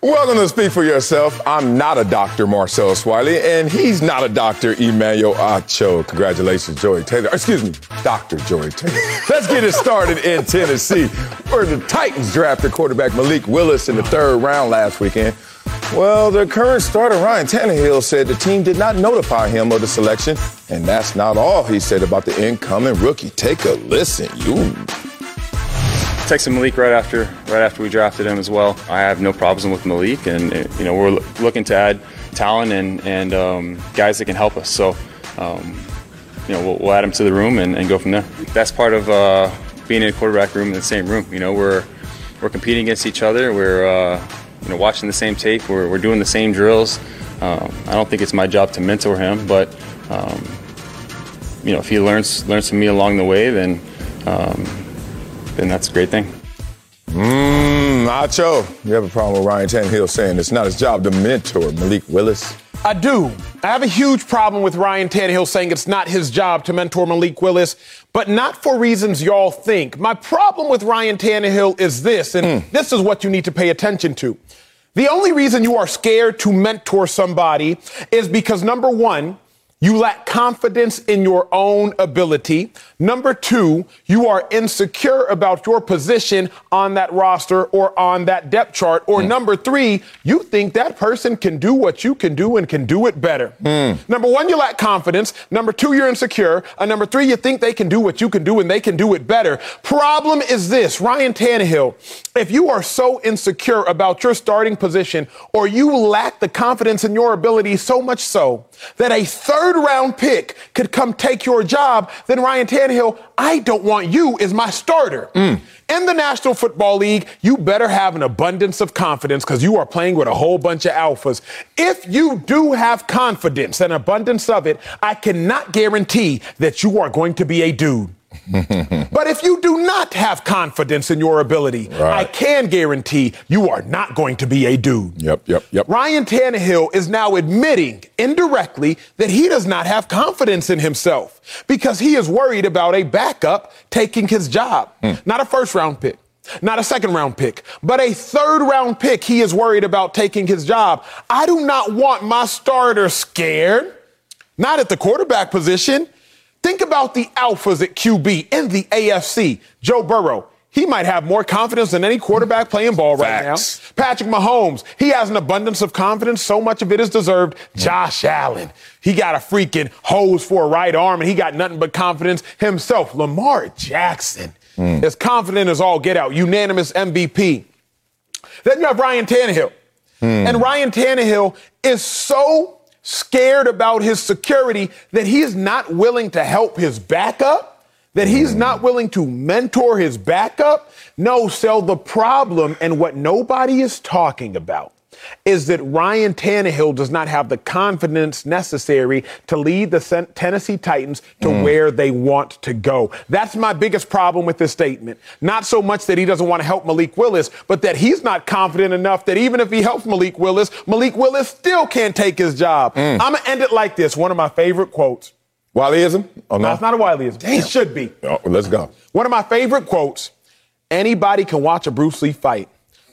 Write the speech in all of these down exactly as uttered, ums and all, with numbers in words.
Welcome to Speak for Yourself. I'm not a doctor, Marcellus Wiley, and he's not a doctor, Emmanuel Acho. Congratulations, Joey Taylor. Excuse me, Doctor Joey Taylor. Let's get it started in Tennessee, where the Titans drafted quarterback Malik Willis in the third round last weekend. Well, the current starter, Ryan Tannehill, said the team did not notify him of the selection, and that's not all he said about the incoming rookie. Take a listen, you. Texted Malik right after, right after we drafted him as well. I have no problems with Malik, and you know we're looking to add talent and and um, guys that can help us. So, um, you know, we'll, we'll add him to the room and, and go from there. That's part of uh, being in a quarterback room in the same room. You know, we're we're competing against each other. We're uh, you know watching the same tape. We're we're doing the same drills. Um, I don't think it's my job to mentor him, but um, you know if he learns learns from me along the way, then. Um, And that's a great thing. Mmm, Acho, you have a problem with Ryan Tannehill saying it's not his job to mentor Malik Willis? I do. I have a huge problem with Ryan Tannehill saying it's not his job to mentor Malik Willis, but not for reasons y'all think. My problem with Ryan Tannehill is this, and mm. this is what you need to pay attention to. The only reason you are scared to mentor somebody is because, number one, you lack confidence in your own ability. Number two, you are insecure about your position on that roster or on that depth chart. Or mm. number three, you think that person can do what you can do and can do it better. Mm. Number one, you lack confidence. Number two, you're insecure. And number three, you think they can do what you can do and they can do it better. Problem is this, Ryan Tannehill, if you are so insecure about your starting position or you lack the confidence in your ability so much so that a third round pick could come take your job, then Ryan Tannehill, I don't want you as my starter. Mm. In the National Football League, you better have an abundance of confidence because you are playing with a whole bunch of alphas. If you do have confidence, an abundance of it, I cannot guarantee that you are going to be a dude. But if you do not have confidence in your ability, right. I can guarantee you are not going to be a dude. Yep, yep, yep. Ryan Tannehill is now admitting indirectly that he does not have confidence in himself because he is worried about a backup taking his job. Mm. Not a first round pick, not a second round pick, but a third round pick he is worried about taking his job. I do not want my starter scared, not at the quarterback position. Think about the alphas at Q B in the A F C. Joe Burrow, he might have more confidence than any quarterback playing ball right Facts. now. Patrick Mahomes, he has an abundance of confidence. So much of it is deserved. Josh Allen, he got a freaking hose for a right arm, and he got nothing but confidence himself. Lamar Jackson, mm. as confident as all get out, unanimous M V P. Then you have Ryan Tannehill. Mm. And Ryan Tannehill is so scared about his security that he is not willing to help his backup, that he's not willing to mentor his backup. No, sell the problem. And what nobody is talking about is that Ryan Tannehill does not have the confidence necessary to lead the Tennessee Titans to mm. where they want to go. That's my biggest problem with this statement. Not so much that he doesn't want to help Malik Willis, but that he's not confident enough that even if he helps Malik Willis, Malik Willis still can't take his job. Mm. I'm going to end it like this. One of my favorite quotes. Wileyism? Oh, no. No, it's not a Wileyism. Damn. It should be. Oh, let's go. One of my favorite quotes. Anybody can watch a Bruce Lee fight,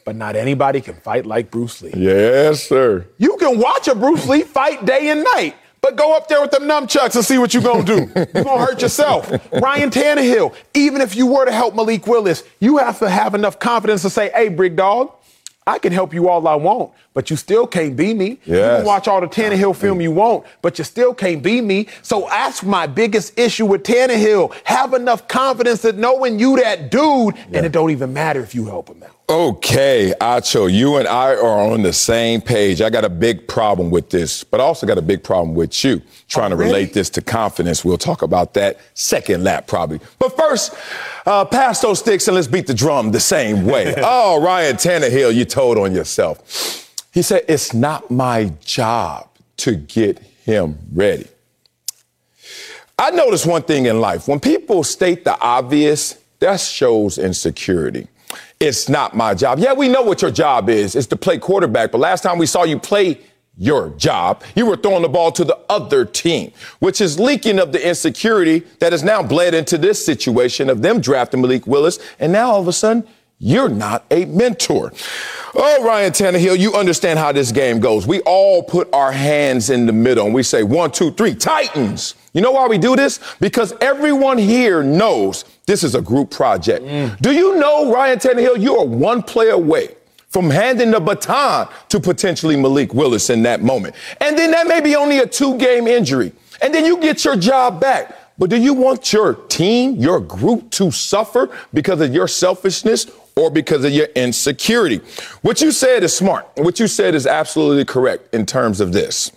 but not anybody can fight like Bruce Lee. Yes, sir. You can watch a Bruce Lee fight day and night, but go up there with them nunchucks and see what you're going to do. You're going to hurt yourself. Ryan Tannehill, even if you were to help Malik Willis, you have to have enough confidence to say, hey, big dog, I can help you all I want, but you still can't beat me. Yes. You can watch all the Tannehill film you want, but you still can't beat me. So that's my biggest issue with Tannehill. Have enough confidence that knowing you that dude, yeah. and it don't even matter if you help him out. Okay, Acho, you and I are on the same page. I got a big problem with this, but I also got a big problem with you trying oh, really? to relate this to confidence. We'll talk about that second lap probably. But first, uh, pass those sticks and let's beat the drum the same way. Oh, Ryan Tannehill, you told on yourself. He said, it's not my job to get him ready. I noticed one thing in life. When people state the obvious, that shows insecurity. It's not my job. Yeah, we know what your job is. It's to play quarterback. But last time we saw you play your job, you were throwing the ball to the other team, which is leaking of the insecurity that has now bled into this situation of them drafting Malik Willis. And now all of a sudden, You're not a mentor. Oh, Ryan Tannehill, you understand how this game goes. We all put our hands in the middle and we say, one, two, three, Titans. You know why we do this? Because everyone here knows this is a group project. Mm. Do you know, Ryan Tannehill, you are one play away from handing the baton to potentially Malik Willis in that moment. And then that may be only a two-game injury. And then you get your job back. But do you want your team, your group to suffer because of your selfishness or because of your insecurity? What you said is smart. What you said is absolutely correct in terms of this.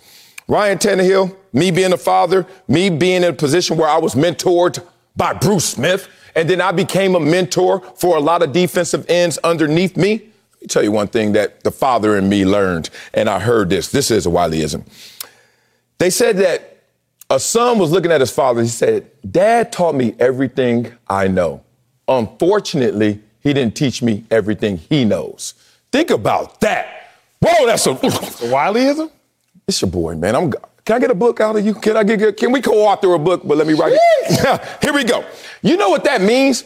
Ryan Tannehill, me being a father, me being in a position where I was mentored by Bruce Smith, and then I became a mentor for a lot of defensive ends underneath me. Let me tell you one thing that the father in me learned, and I heard this. This is a Wileyism. They said that a son was looking at his father. He said, Dad taught me everything I know. Unfortunately, he didn't teach me everything he knows. Think about that. Whoa, that's a, that's a Wileyism? It's your boy, man. I'm, can I get a book out of you? Can I get? Can we co-author a book? But let me write it. Here we go. You know what that means?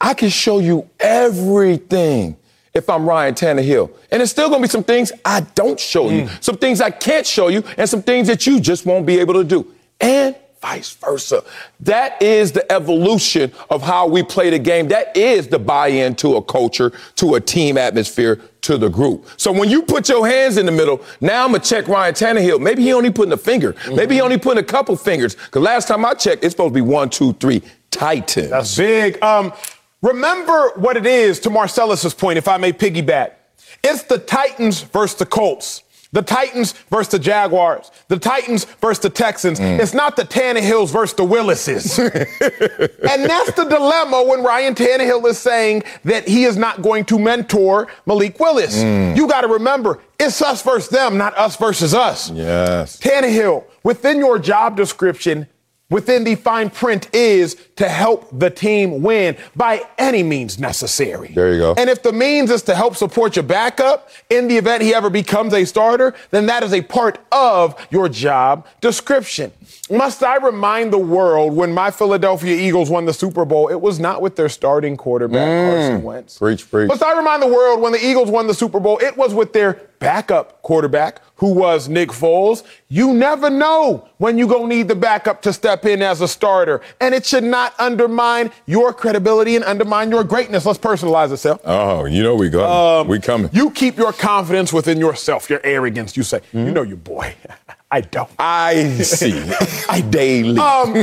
I can show you everything. If I'm Ryan Tannehill. And there's still going to be some things I don't show you, mm. some things I can't show you, and some things that you just won't be able to do, and vice versa. That is the evolution of how we play the game. That is the buy-in to a culture, to a team atmosphere, to the group. So when you put your hands in the middle, now I'm going to check Ryan Tannehill. Maybe he only putting a finger. Mm-hmm. Maybe he only putting a couple fingers. Because last time I checked, it's supposed to be one, two, three, Titans. That's big. Um... Remember what it is, to Marcellus's point, if I may piggyback. It's the Titans versus the Colts. The Titans versus the Jaguars. The Titans versus the Texans. Mm. It's not the Tannehills versus the Willises. And that's the dilemma when Ryan Tannehill is saying that he is not going to mentor Malik Willis. Mm. You got to remember, it's us versus them, not us versus us. Yes. Tannehill, within your job description, within the fine print is to help the team win by any means necessary. There you go. And if the means is to help support your backup in the event he ever becomes a starter, then that is a part of your job description. Must I remind the world when my Philadelphia Eagles won the Super Bowl, it was not with their starting quarterback, mm. Carson Wentz. Preach, preach. Must I remind the world when the Eagles won the Super Bowl, it was with their backup quarterback, who was Nick Foles. You never know when you're going to need the backup to step in as a starter. And it should not undermine your credibility and undermine your greatness. Let's personalize itself. Oh, you know we go. Um, we coming. You keep your confidence within yourself, your arrogance. You say, mm-hmm. you know your boy. I don't. I see. I daily. Um,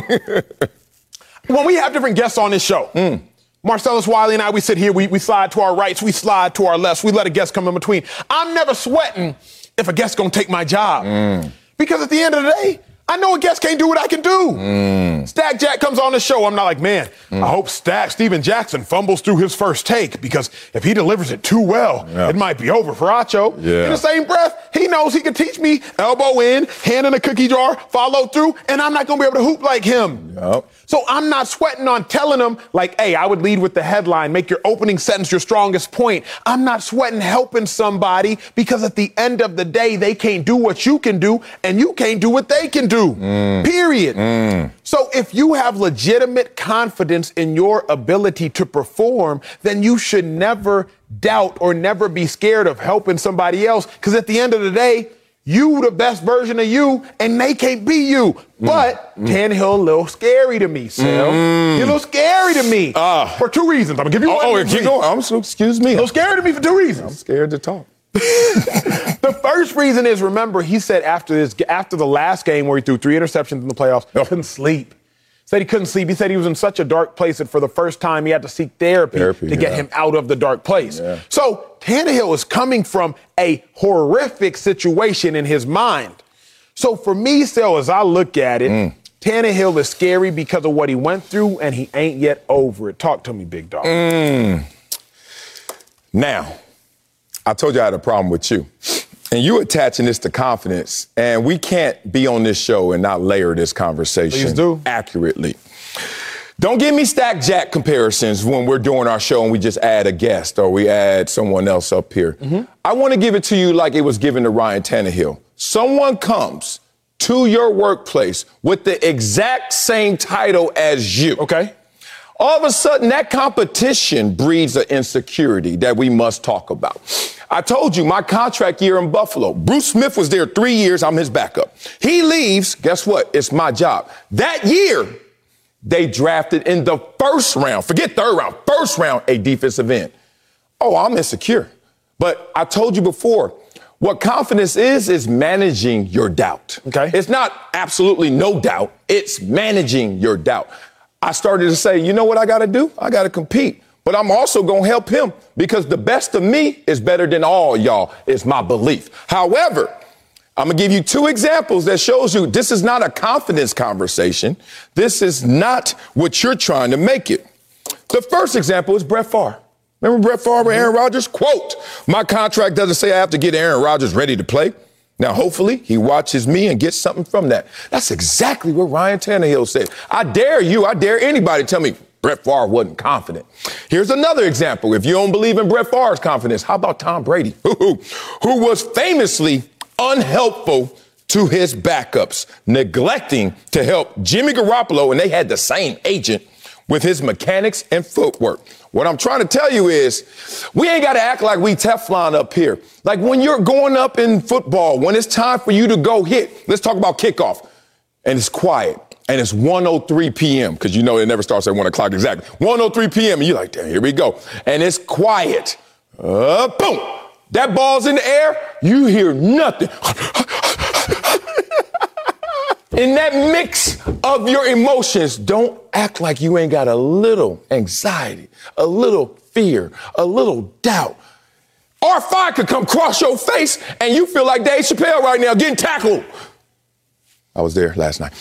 when we have different guests on this show, mm. Marcellus Wiley and I, we sit here, we, we slide to our rights, we slide to our lefts, we let a guest come in between. I'm never sweating if a guest gonna take my job. Mm. Because at the end of the day, I know a guest can't do what I can do. Mm. Stack Jack comes on the show. I'm not like, man, mm. I hope Stack Steven Jackson fumbles through his first take because if he delivers it too well, yeah. it might be over for Acho. Yeah. In the same breath, he knows he can teach me elbow in, hand in a cookie jar, follow through, and I'm not going to be able to hoop like him. Yep. So I'm not sweating on telling him, like, hey, I would lead with the headline, make your opening sentence your strongest point. I'm not sweating helping somebody because at the end of the day, they can't do what you can do and you can't do what they can do. Mm. Period. Mm. So if you have legitimate confidence in your ability to perform, then you should never doubt or never be scared of helping somebody else. Because at the end of the day, you the best version of you, and they can't be you. Mm. But mm. Tannehill a little scary to me, Sam. Mm. You're a little scary to me uh, for two reasons. I'm going to give you oh, one. Oh, keep going. I'm so, excuse me. A little scary to me for two reasons. I'm scared to talk. The first reason is, remember, he said after this, after the last game where he threw three interceptions in the playoffs, oh. couldn't sleep. Said he couldn't sleep. He said he was in such a dark place that for the first time he had to seek therapy, therapy to yeah. get him out of the dark place. Yeah. So Tannehill is coming from a horrific situation in his mind. So for me, Sel, as I look at it, mm. Tannehill is scary because of what he went through, and he ain't yet over it. Talk to me, big dog. Mm. Now. I told you I had a problem with you. And you attaching this to confidence. And we can't be on this show and not layer this conversation Please do. accurately. Don't give me Stack Jack comparisons when we're doing our show and we just add a guest or we add someone else up here. Mm-hmm. I want to give it to you like it was given to Ryan Tannehill. Someone comes to your workplace with the exact same title as you. Okay. all of a sudden that competition breeds an insecurity that we must talk about. I told you my contract year in Buffalo, Bruce Smith was there three years. I'm his backup. He leaves. Guess what? It's my job. That year, they drafted in the first round, forget third round, first round, a defensive end. Oh, I'm insecure. But I told you before, what confidence is, is managing your doubt. Okay. It's not absolutely no doubt. It's managing your doubt. I started to say, you know what I got to do? I got to compete. But I'm also going to help him because the best of me is better than all y'all is my belief. However, I'm going to give you two examples that shows you this is not a confidence conversation. This is not what you're trying to make it. The first example is Brett Favre. Remember Brett Favre and Aaron Rodgers? Quote, my contract doesn't say I have to get Aaron Rodgers ready to play. Now, hopefully, he watches me and gets something from that. That's exactly what Ryan Tannehill said. I dare you, I dare anybody to tell me Brett Favre wasn't confident. Here's another example. If you don't believe in Brett Favre's confidence, how about Tom Brady, who was famously unhelpful to his backups, neglecting to help Jimmy Garoppolo, and they had the same agent, with his mechanics and footwork. What I'm trying to tell you is we ain't got to act like we Teflon up here. Like when you're going up in football, when it's time for you to go hit, let's talk about kickoff. And it's quiet. And it's one oh three p.m. because, you know, it never starts at one o'clock exactly. one oh three p.m. And you're like, damn, here we go. And it's quiet. Uh, boom. That ball's in the air. You hear nothing. In that mix of your emotions, don't act like you ain't got a little anxiety, a little fear, a little doubt. Or fire could come cross your face and you feel like Dave Chappelle right now getting tackled. I was there last night.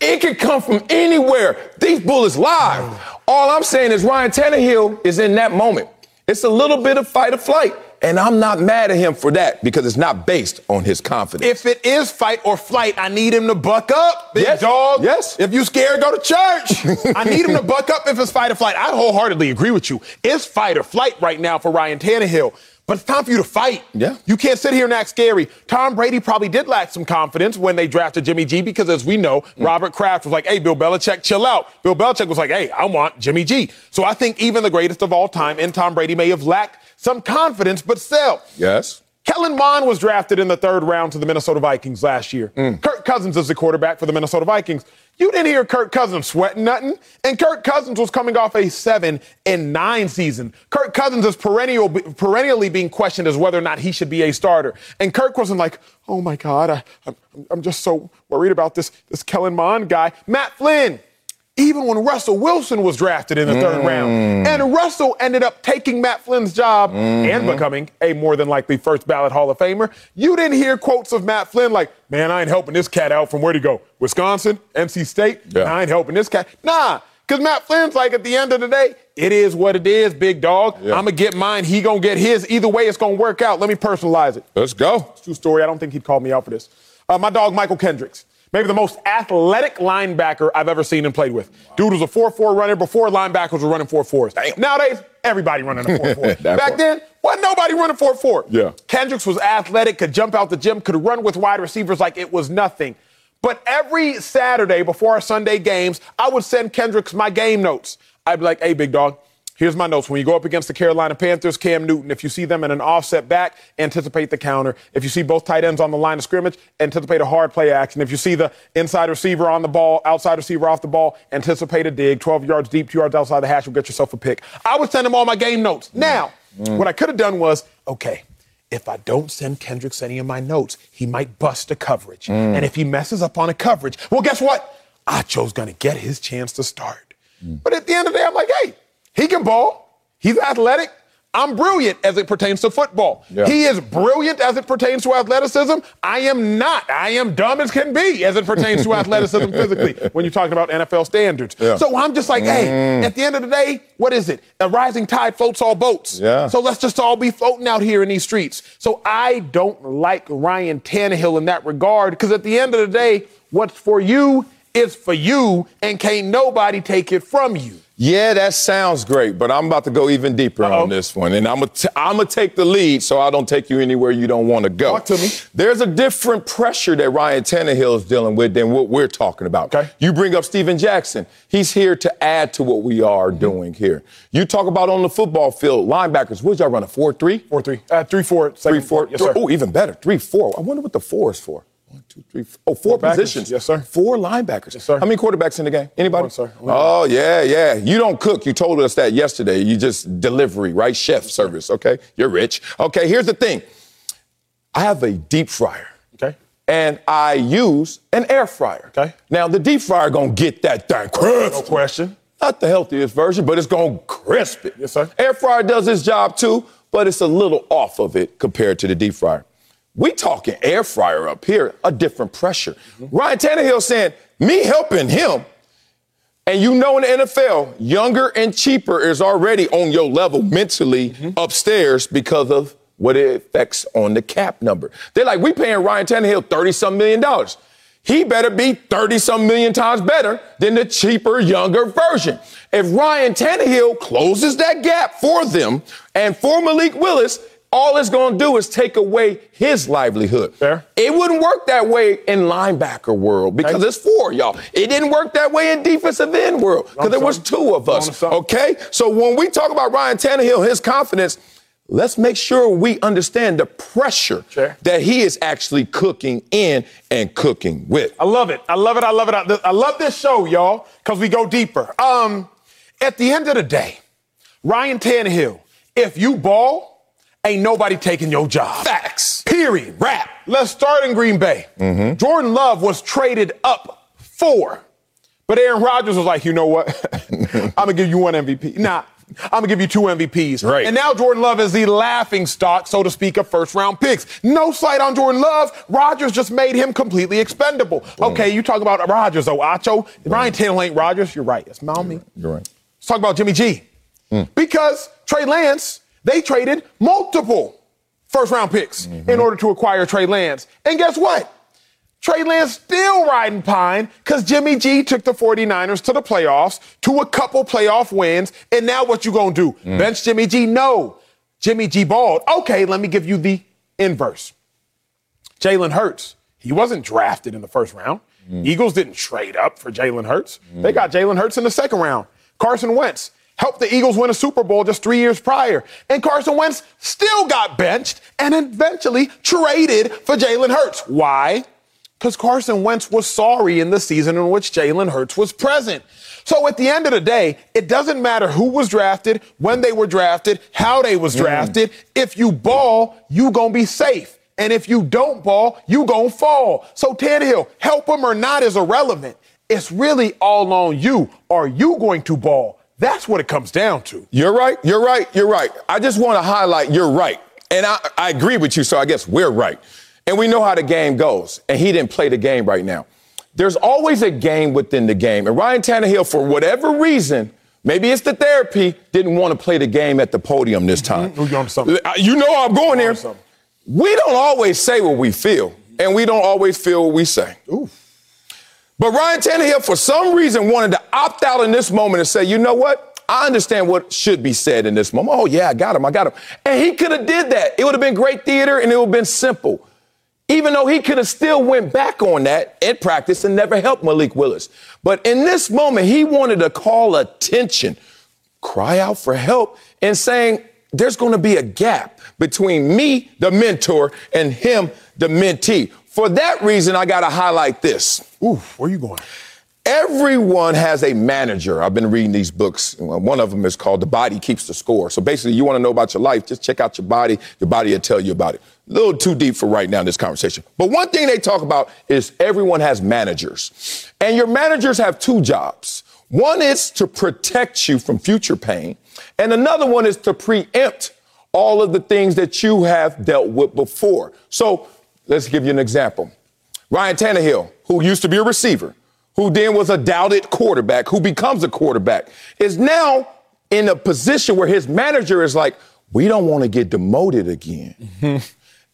It could come from anywhere. These bullets live. All I'm saying is Ryan Tannehill is in that moment. It's a little bit of fight or flight. And I'm not mad at him for that because it's not based on his confidence. If it is fight or flight, I need him to buck up, big yes. dog. Yes. If you scared, go to church. I need him to buck up if it's fight or flight. I wholeheartedly agree with you. It's fight or flight right now for Ryan Tannehill. But it's time for you to fight. Yeah. You can't sit here and act scary. Tom Brady probably did lack some confidence when they drafted Jimmy G because, as we know, mm. Robert Kraft was like, hey, Bill Belichick, chill out. Bill Belichick was like, hey, I want Jimmy G. So I think even the greatest of all time and Tom Brady may have lacked some confidence, but still. Yes. Kellen Mond was drafted in the third round to the Minnesota Vikings last year. Mm. Kirk Cousins is the quarterback for the Minnesota Vikings. You didn't hear Kirk Cousins sweating nothing. And Kirk Cousins was coming off a seven and nine season. Kirk Cousins is perennial, perennially being questioned as whether or not he should be a starter. And Kirk wasn't like, oh, my God, I, I'm, I'm just so worried about this, this Kellen Mond guy. Matt Flynn. Even when Russell Wilson was drafted in the third mm. round. And Russell ended up taking Matt Flynn's job mm. and becoming a more than likely first ballot Hall of Famer. You didn't hear quotes of Matt Flynn like, man, I ain't helping this cat out from where to go? Wisconsin, M C State, yeah. I ain't helping this cat. Nah, because Matt Flynn's like, at the end of the day, it is what it is, big dog. Yeah. I'm going to get mine. He going to get his. Either way, it's going to work out. Let me personalize it. Let's go. It's a true story. I don't think he'd call me out for this. Uh, my dog, Michael Kendricks. Maybe the most athletic linebacker I've ever seen and played with. Wow. Dude was a four four runner before linebackers were running four fours. Nowadays, everybody running a four four. Back part. then, wasn't nobody running four four. Yeah. Kendricks was athletic, could jump out the gym, could run with wide receivers like it was nothing. But every Saturday before our Sunday games, I would send Kendricks my game notes. I'd be like, hey, big dog, here's my notes. When you go up against the Carolina Panthers, Cam Newton, if you see them in an offset back, anticipate the counter. If you see both tight ends on the line of scrimmage, anticipate a hard play action. If you see the inside receiver on the ball, outside receiver off the ball, anticipate a dig. twelve yards deep, two yards outside the hash, you'll get yourself a pick. I would send them all my game notes. Now, mm. what I could have done was, okay, if I don't send Kendricks any of my notes, he might bust a coverage. Mm. And if he messes up on a coverage, well, guess what? Acho's going to get his chance to start. Mm. But at the end of the day, I'm like, hey, he can ball. He's athletic. I'm brilliant as it pertains to football. Yeah. He is brilliant as it pertains to athleticism. I am not. I am dumb as can be as it pertains to athleticism physically when you're talking about N F L standards. Yeah. So I'm just like, hey, mm. at the end of the day, what is it? A rising tide floats all boats. Yeah. So let's just all be floating out here in these streets. So I don't like Ryan Tannehill in that regard because at the end of the day, what's for you is for you and can't nobody take it from you. Yeah, that sounds great, but I'm about to go even deeper Uh-oh. on this one. And I'm going to I'm gonna take the lead so I don't take you anywhere you don't want to go. Talk to me. There's a different pressure that Ryan Tannehill is dealing with than what we're talking about. Okay. You bring up Steven Jackson. He's here to add to what we are mm-hmm. doing here. You talk about on the football field, linebackers, what did y'all run, a four three? four three. Uh, three four. three four. Yes, sir. Oh, even better, three four. I wonder what the four is for. One, two, three, four. Oh, four positions. Yes, sir. Four linebackers. Yes, sir. How many quarterbacks in the game? Anybody? One, sir. One. Oh, yeah, yeah. You don't cook. You told us that yesterday. You just delivery, right? Chef service, okay? You're rich. Okay, here's the thing. I have a deep fryer. Okay. And I use an air fryer. Okay. Now, the deep fryer going to get that thing crisp. No question. Not the healthiest version, but it's going to crisp it. Yes, sir. Air fryer does its job, too, but it's a little off of it compared to the deep fryer. We talking air fryer up here, a different pressure. Mm-hmm. Ryan Tannehill saying, me helping him, and you know in the N F L, younger and cheaper is already on your level mentally mm-hmm. upstairs because of what it affects on the cap number. They're like, we paying Ryan Tannehill thirty-some million dollars. He better be thirty-some million times better than the cheaper, younger version. If Ryan Tannehill closes that gap for them and for Malik Willis, all it's going to do is take away his livelihood. Fair. It wouldn't work that way in linebacker world because it's four, y'all. It didn't work that way in defensive end world because there was two of us, okay? So when we talk about Ryan Tannehill, his confidence, let's make sure we understand the pressure sure. that he is actually cooking in and cooking with. I love it. I love it. I love it. I love this show, y'all, because we go deeper. Um, at the end of the day, Ryan Tannehill, if you ball, ain't nobody taking your job. Facts. Period. Rap. Let's start in Green Bay. Mm-hmm. Jordan Love was traded up four. But Aaron Rodgers was like, you know what? I'm going to give you one M V P. Nah, I'm going to give you two M V Ps. Right. And now Jordan Love is the laughing stock, so to speak, of first-round picks. No slight on Jordan Love. Rodgers just made him completely expendable. Boom. Okay, you talk about Rodgers, though, Acho. Boom. Ryan Tannehill ain't Rodgers. You're right. It's Malmy. You're right. Let's talk about Jimmy G. Mm. Because Trey Lance... they traded multiple first-round picks mm-hmm. in order to acquire Trey Lance. And guess what? Trey Lance still riding pine because Jimmy G took the 49ers to the playoffs, to a couple playoff wins, and now what you gonna do? Mm. Bench Jimmy G? No. Jimmy G balled. Okay, let me give you the inverse. Jalen Hurts, he wasn't drafted in the first round. Mm. Eagles didn't trade up for Jalen Hurts. Mm. They got Jalen Hurts in the second round. Carson Wentz helped the Eagles win a Super Bowl just three years prior. And Carson Wentz still got benched and eventually traded for Jalen Hurts. Why? Because Carson Wentz was sorry in the season in which Jalen Hurts was present. So at the end of the day, it doesn't matter who was drafted, when they were drafted, how they was drafted. Mm. If you ball, you gonna be safe. And if you don't ball, you gonna fall. So Tannehill, help him or not is irrelevant. It's really all on you. Are you going to ball? That's what it comes down to. You're right. You're right. You're right. I just want to highlight you're right. And I, I agree with you, so I guess we're right. And we know how the game goes. And he didn't play the game right now. There's always a game within the game. And Ryan Tannehill, for whatever reason, maybe it's the therapy, didn't want to play the game at the podium this time. Mm-hmm. You're on something. You know I'm going there. We don't always say what we feel, and we don't always feel what we say. Ooh. But Ryan Tannehill, for some reason, wanted to opt out in this moment and say, you know what? I understand what should be said in this moment. Oh, yeah, I got him. I got him. And he could have did that. It would have been great theater, and it would have been simple. Even though he could have still went back on that in practice and never helped Malik Willis. But in this moment, he wanted to call attention, cry out for help, and saying there's going to be a gap between me, the mentor, and him, the mentee. For that reason, I got to highlight this. Ooh, where you going? Everyone has a manager. I've been reading these books. One of them is called The Body Keeps the Score. So basically, you want to know about your life, just check out your body. Your body will tell you about it. A little too deep for right now in this conversation. But one thing they talk about is everyone has managers. And your managers have two jobs. One is to protect you from future pain. And another one is to preempt all of the things that you have dealt with before. So let's give you an example. Ryan Tannehill, who used to be a receiver, who then was a doubted quarterback, who becomes a quarterback, is now in a position where his manager is like, we don't want to get demoted again. Mm-hmm.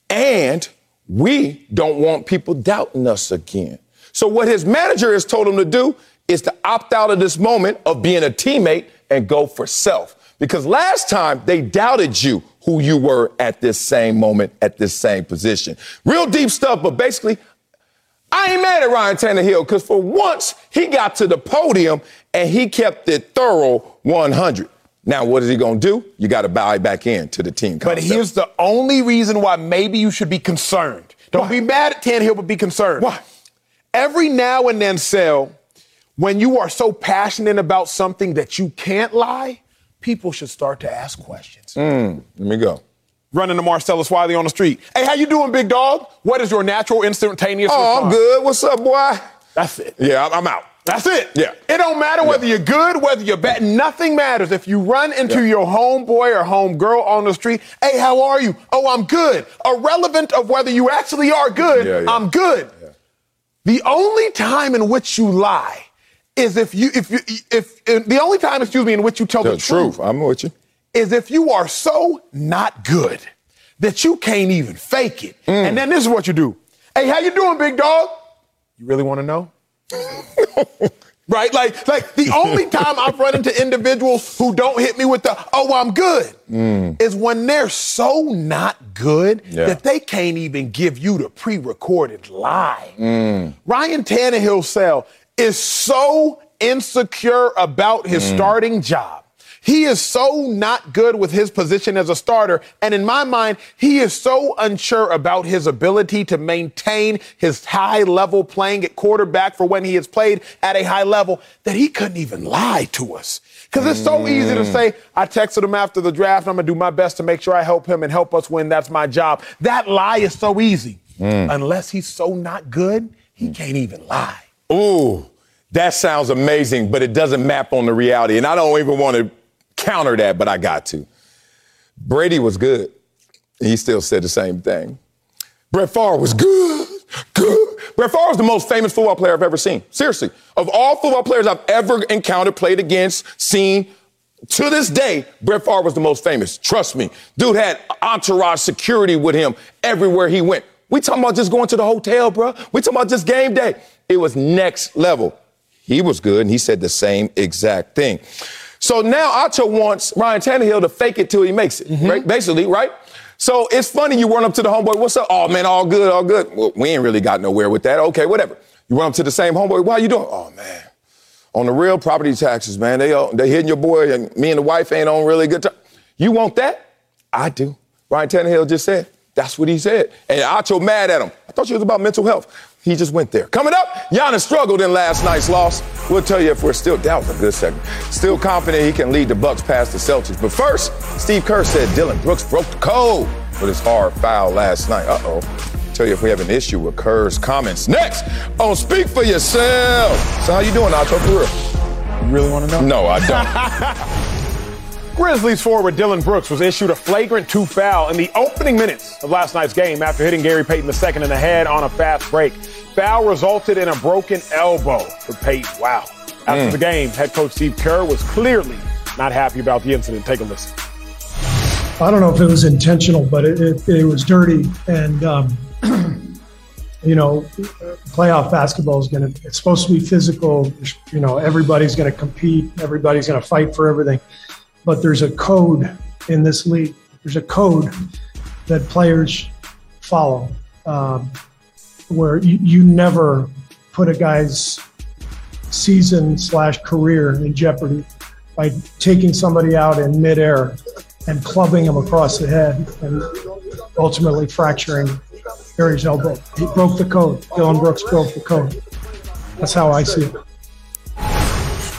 And we don't want people doubting us again. So what his manager has told him to do is to opt out of this moment of being a teammate and go for self. Because last time they doubted you, who you were at this same moment, at this same position. Real deep stuff, but basically, I ain't mad at Ryan Tannehill because for once he got to the podium and he kept it thorough one hundred. Now, what is he going to do? You got to buy back in to the team concept. But here's the only reason why maybe you should be concerned. Don't Why? Be mad at Tannehill, but be concerned. Why? Every now and then, Sel, when you are so passionate about something that you can't lie, people should start to ask questions. Mm, let me go. Running to Marcellus Wiley on the street. Hey, how you doing, big dog? What is your natural instantaneous response? Oh, I'm good. What's up, boy? That's it. Yeah, I'm out. That's it. Yeah. It don't matter whether yeah. you're good, whether you're bad. Nothing matters. If you run into yeah. your homeboy or homegirl on the street, hey, how are you? Oh, I'm good. Irrelevant of whether you actually are good, yeah, yeah. I'm good. Yeah. The only time in which you lie is if you, if you, if, if the only time, excuse me, in which you tell the, the truth, truth, I'm with you, is if you are so not good that you can't even fake it. Mm. And then this is what you do. Hey, how you doing, big dog? You really want to know? Right? Like, like the only time I've run into individuals who don't hit me with the, oh, I'm good, mm. is when they're so not good yeah. that they can't even give you the pre-recorded lie. Mm. Ryan Tannehill, Sel, is so insecure about his mm. starting job. He is so not good with his position as a starter. And in my mind, he is so unsure about his ability to maintain his high level playing at quarterback for when he has played at a high level that he couldn't even lie to us. Because it's so easy to say, I texted him after the draft. I'm going to do my best to make sure I help him and help us win. That's my job. That lie is so easy. Mm. Unless he's so not good, he can't even lie. Ooh, that sounds amazing, but it doesn't map on the reality. And I don't even want to counter that, but I got to. Brady was good. He still said the same thing. Brett Favre was good, good. Brett Favre is the most famous football player I've ever seen. Seriously. Of all football players I've ever encountered, played against, seen, to this day, Brett Favre was the most famous. Trust me. Dude had entourage security with him everywhere he went. We talking about just going to the hotel, bro. We talking about just game day. It was next level. He was good, and he said the same exact thing. So now Acho wants Ryan Tannehill to fake it till he makes it, mm-hmm. right? Basically, right? So it's funny you run up to the homeboy, what's up? Oh, man, all good, all good. Well, we ain't really got nowhere with that. Okay, whatever. You run up to the same homeboy, why are you doing? Oh, man, on the real property taxes, man, they they hitting your boy, and me and the wife ain't on really good time. You want that? I do. Ryan Tannehill just said, that's what he said. And Acho mad at him. I thought you was about mental health. He just went there. Coming up, Giannis struggled in last night's loss. We'll tell you if we're still, that was a good segment, still confident he can lead the Bucks past the Celtics. But first, Steve Kerr said Dylan Brooks broke the code with his hard foul last night. Uh-oh. Tell you if we have an issue with Kerr's comments. Next on Speak For Yourself. So how you doing, Acho, for real? You really want to know? No, I don't. Grizzlies forward Dylan Brooks was issued a flagrant two foul in the opening minutes of last night's game after hitting Gary Payton the second in the head on a fast break. Foul resulted in a broken elbow for Payton. Wow. After mm. the game, head coach Steve Kerr was clearly not happy about the incident. Take a listen. I don't know if it was intentional, but it, it, it was dirty. And, um, you know, playoff basketball is going to, it's supposed to be physical. You know, everybody's going to compete. Everybody's going to fight for everything. But there's a code in this league. There's a code that players follow um, where you, you never put a guy's season slash career in jeopardy by taking somebody out in midair and clubbing him across the head and ultimately fracturing Gary's elbow. He broke the code. Dylan Brooks broke the code. That's how I see it.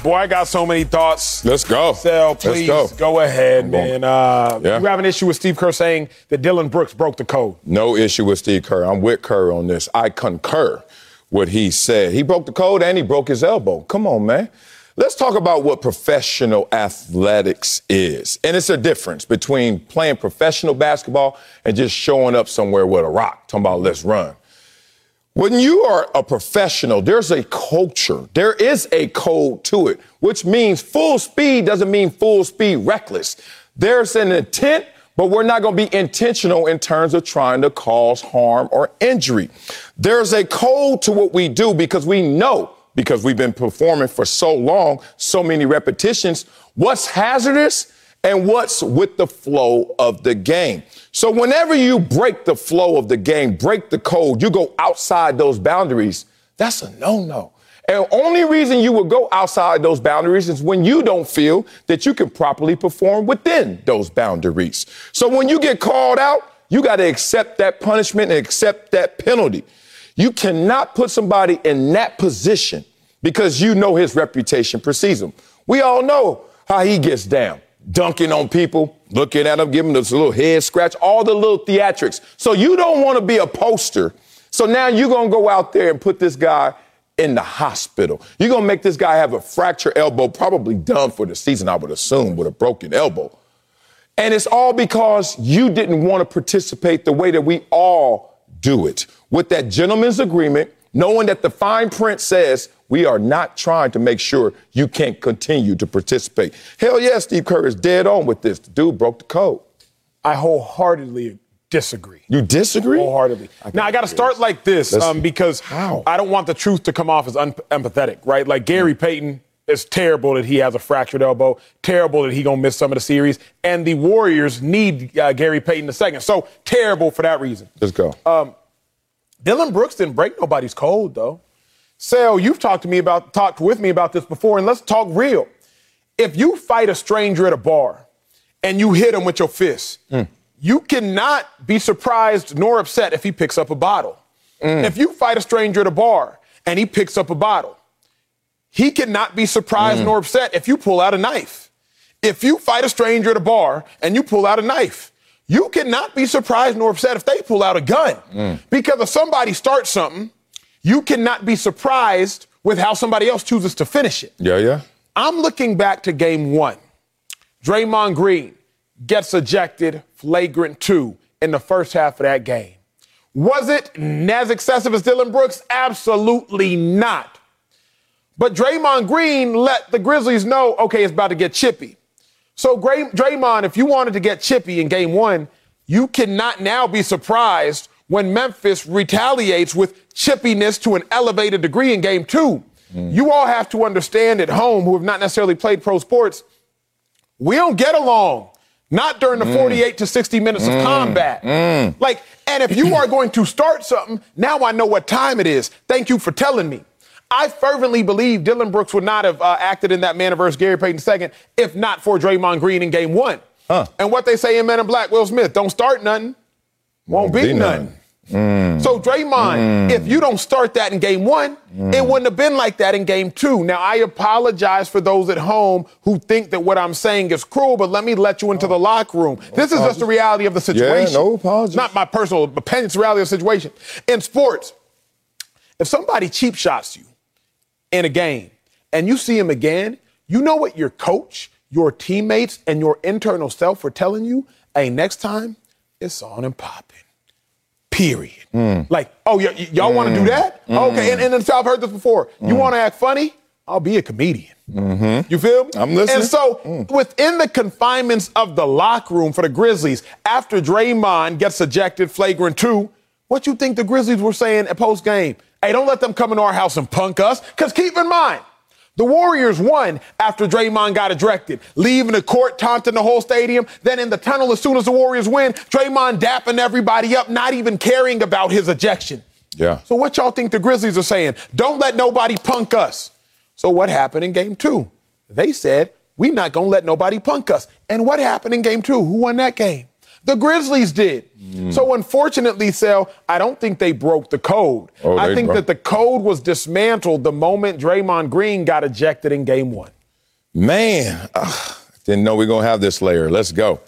Boy, I got so many thoughts. Let's go. Sel, please go. go ahead, man. Uh, yeah. You have an issue with Steve Kerr saying that Dylan Brooks broke the code? No issue with Steve Kerr. I'm with Kerr on this. I concur what he said. He broke the code and he broke his elbow. Come on, man. Let's talk about what professional athletics is. And it's a difference between playing professional basketball and just showing up somewhere with a rock. Talking about let's run. When you are a professional, there's a culture. There is a code to it, which means full speed doesn't mean full speed reckless. There's an intent, but we're not going to be intentional in terms of trying to cause harm or injury. There's a code to what we do because we know because we've been performing for so long, so many repetitions, what's hazardous and what's with the flow of the game. So whenever you break the flow of the game, break the code, you go outside those boundaries, that's a no-no. And the only reason you would go outside those boundaries is when you don't feel that you can properly perform within those boundaries. So when you get called out, you got to accept that punishment and accept that penalty. You cannot put somebody in that position because you know his reputation precedes him. We all know how he gets down, dunking on people, looking at them, giving this little head scratch, all the little theatrics. So you don't want to be a poster. So now you're going to go out there and put this guy in the hospital. You're going to make this guy have a fractured elbow, probably done for the season, I would assume, with a broken elbow. And it's all because you didn't want to participate the way that we all do it, with that gentleman's agreement, knowing that the fine print says we are not trying to make sure you can't continue to participate. Hell yeah, Steve Kerr is dead on with this. The dude broke the code. I wholeheartedly disagree. You disagree? Wholeheartedly. I now, I got to start like this um, because how? I don't want the truth to come off as unempathetic, right? Like Gary Payton, it's terrible that he has a fractured elbow, terrible that he going to miss some of the series, and the Warriors need uh, Gary Payton the second. So terrible for that reason. Let's go. Um, Dylan Brooks didn't break nobody's code, though. Sal, you've talked to me about, talked with me about this before, and let's talk real. If you fight a stranger at a bar and you hit him with your fist, mm. you cannot be surprised nor upset if he picks up a bottle. Mm. If you fight a stranger at a bar and he picks up a bottle, he cannot be surprised mm. nor upset if you pull out a knife. If you fight a stranger at a bar and you pull out a knife, you cannot be surprised nor upset if they pull out a gun. Mm. Because if somebody starts something, you cannot be surprised with how somebody else chooses to finish it. Yeah, yeah. I'm looking back to game one. Draymond Green gets ejected flagrant two in the first half of that game. Was it as excessive as Dylan Brooks? Absolutely not. But Draymond Green let the Grizzlies know, okay, it's about to get chippy. So Draymond, if you wanted to get chippy in game one, you cannot now be surprised when Memphis retaliates with chippiness to an elevated degree in game two. Mm. You all have to understand at home, who have not necessarily played pro sports, we don't get along. Not during the mm. forty-eight to sixty minutes mm. of combat. Mm. Like, and if you are going to start something, now I know what time it is. Thank you for telling me. I fervently believe Dylan Brooks would not have uh, acted in that manner versus Gary Payton second if not for Draymond Green in game one. Huh. And what they say in Men in Black, Will Smith, don't start nothing, won't, won't be, be nothing. Mm. So Draymond, mm. if you don't start that in game one, mm. it wouldn't have been like that in game two. Now, I apologize for those at home who think that what I'm saying is cruel, but let me let you into oh. the locker room. No this apologies. is just the reality of the situation. Yeah, no apologies. Not my personal opinion, it's the reality of the situation. In sports, if somebody cheap shots you, in a game, and you see him again, you know what your coach, your teammates, and your internal self were telling you? Hey, next time, it's on and popping. Period. Mm. Like, oh, y- y- y'all mm. want to do that? Mm. Okay, and, and I've heard this before. Mm. You want to act funny? I'll be a comedian. Mm-hmm. You feel me? I'm listening. And so, mm. within the confinements of the locker room for the Grizzlies, after Draymond gets ejected flagrant two, what you think the Grizzlies were saying at post-game? Hey, don't let them come into our house and punk us. Because keep in mind, the Warriors won after Draymond got ejected, leaving the court, taunting the whole stadium. Then in the tunnel, as soon as the Warriors win, Draymond dapping everybody up, not even caring about his ejection. Yeah. So what y'all think the Grizzlies are saying? Don't let nobody punk us. So what happened in game two? They said, we're not going to let nobody punk us. And what happened in game two? Who won that game? The Grizzlies did. Mm. So, unfortunately, Sal, I don't think they broke the code. Oh, I think bro- that the code was dismantled the moment Draymond Green got ejected in game one. Man, ugh, didn't know we were going to have this layer. Let's go.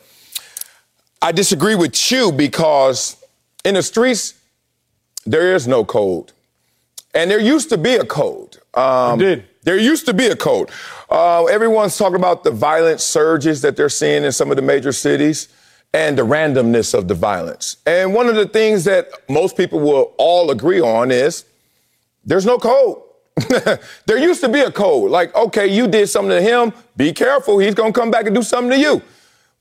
I disagree with you because in the streets, there is no code. And there used to be a code. Um, there did. There used to be a code. Uh, everyone's talking about the violent surges that they're seeing in some of the major cities and the randomness of the violence. And one of the things that most people will all agree on is there's no code. There used to be a code. Like, okay, you did something to him. Be careful. He's going to come back and do something to you.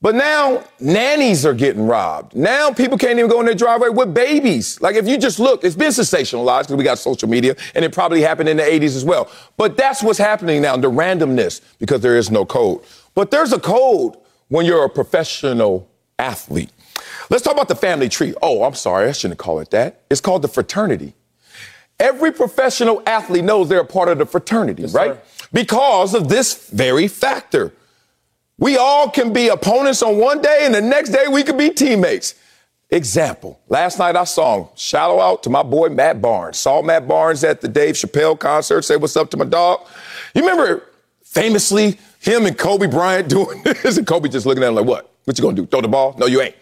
But now nannies are getting robbed. Now people can't even go in their driveway with babies. Like, if you just look, it's been sensationalized because we got social media, and it probably happened in the eighties as well. But that's what's happening now, the randomness, because there is no code. But there's a code when you're a professional athlete. Let's talk about the family tree. Oh, I'm sorry, I shouldn't call it that. It's called the fraternity. Every professional athlete knows they're a part of the fraternity, yes, right? Sir. Because of this very factor. We all can be opponents on one day, and the next day we could be teammates. Example, last night I saw him. Shout out to my boy Matt Barnes. Saw Matt Barnes at the Dave Chappelle concert. Say what's up to my dog. You remember famously him and Kobe Bryant doing this, and Kobe just looking at him like, what? What you gonna do, throw the ball? No, you ain't.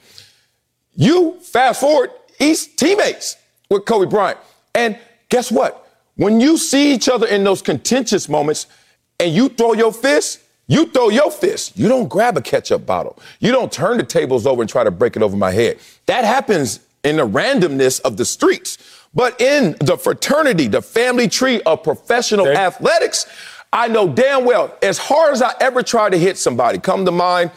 You, fast forward, he's teammates with Kobe Bryant. And guess what? When you see each other in those contentious moments and you throw your fist, you throw your fist. You don't grab a ketchup bottle. You don't turn the tables over and try to break it over my head. That happens in the randomness of the streets. But in the fraternity, the family tree of professional okay. athletics, I know damn well, as hard as I ever tried to hit somebody, come to mind,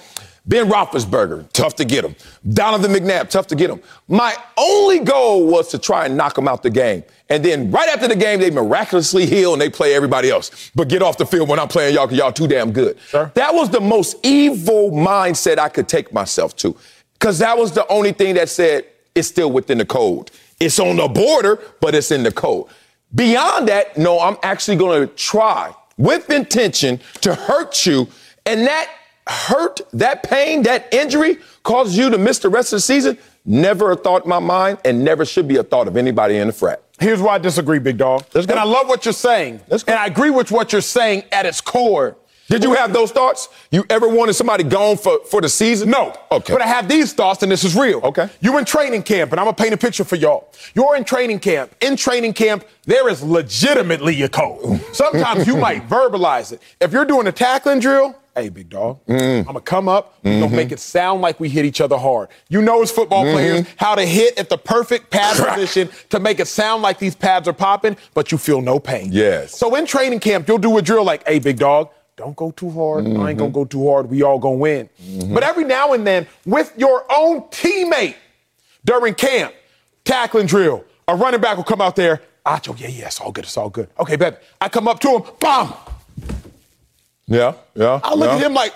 Ben Roethlisberger, tough to get him. Donovan McNabb, tough to get him. My only goal was to try and knock him out the game. And then right after the game, they miraculously heal and they play everybody else. But get off the field when I'm playing y'all because y'all too damn good. Sure. That was the most evil mindset I could take myself to, because that was the only thing that said it's still within the code. It's on the border, but it's in the code. Beyond that, no, I'm actually going to try with intention to hurt you, and that hurt, that pain, that injury caused you to miss the rest of the season. Never a thought in my mind, and never should be a thought of anybody in the frat. Here's why I disagree, big dog. And I love what you're saying. And I agree with what you're saying at its core. Did you have those thoughts? You ever wanted somebody gone for, for the season? No. Okay. But I have these thoughts, and this is real. Okay. You're in training camp, and I'm going to paint a picture for y'all. You're in training camp. In training camp, there is legitimately a code. Sometimes you might verbalize it. If you're doing a tackling drill, hey, big dog, mm. I'm going to come up. We're going to make it sound like we hit each other hard. You know, as football mm-hmm. players, how to hit at the perfect pad position to make it sound like these pads are popping, but you feel no pain. Yes. So in training camp, you'll do a drill like, hey, big dog, don't go too hard. Mm-hmm. I ain't going to go too hard. We all going to win. Mm-hmm. But every now and then, with your own teammate during camp, tackling drill, a running back will come out there. Acho, yeah, yeah, it's all good. It's all good. Okay, baby. I come up to him. Bomb. Yeah, yeah. I look yeah. at him like,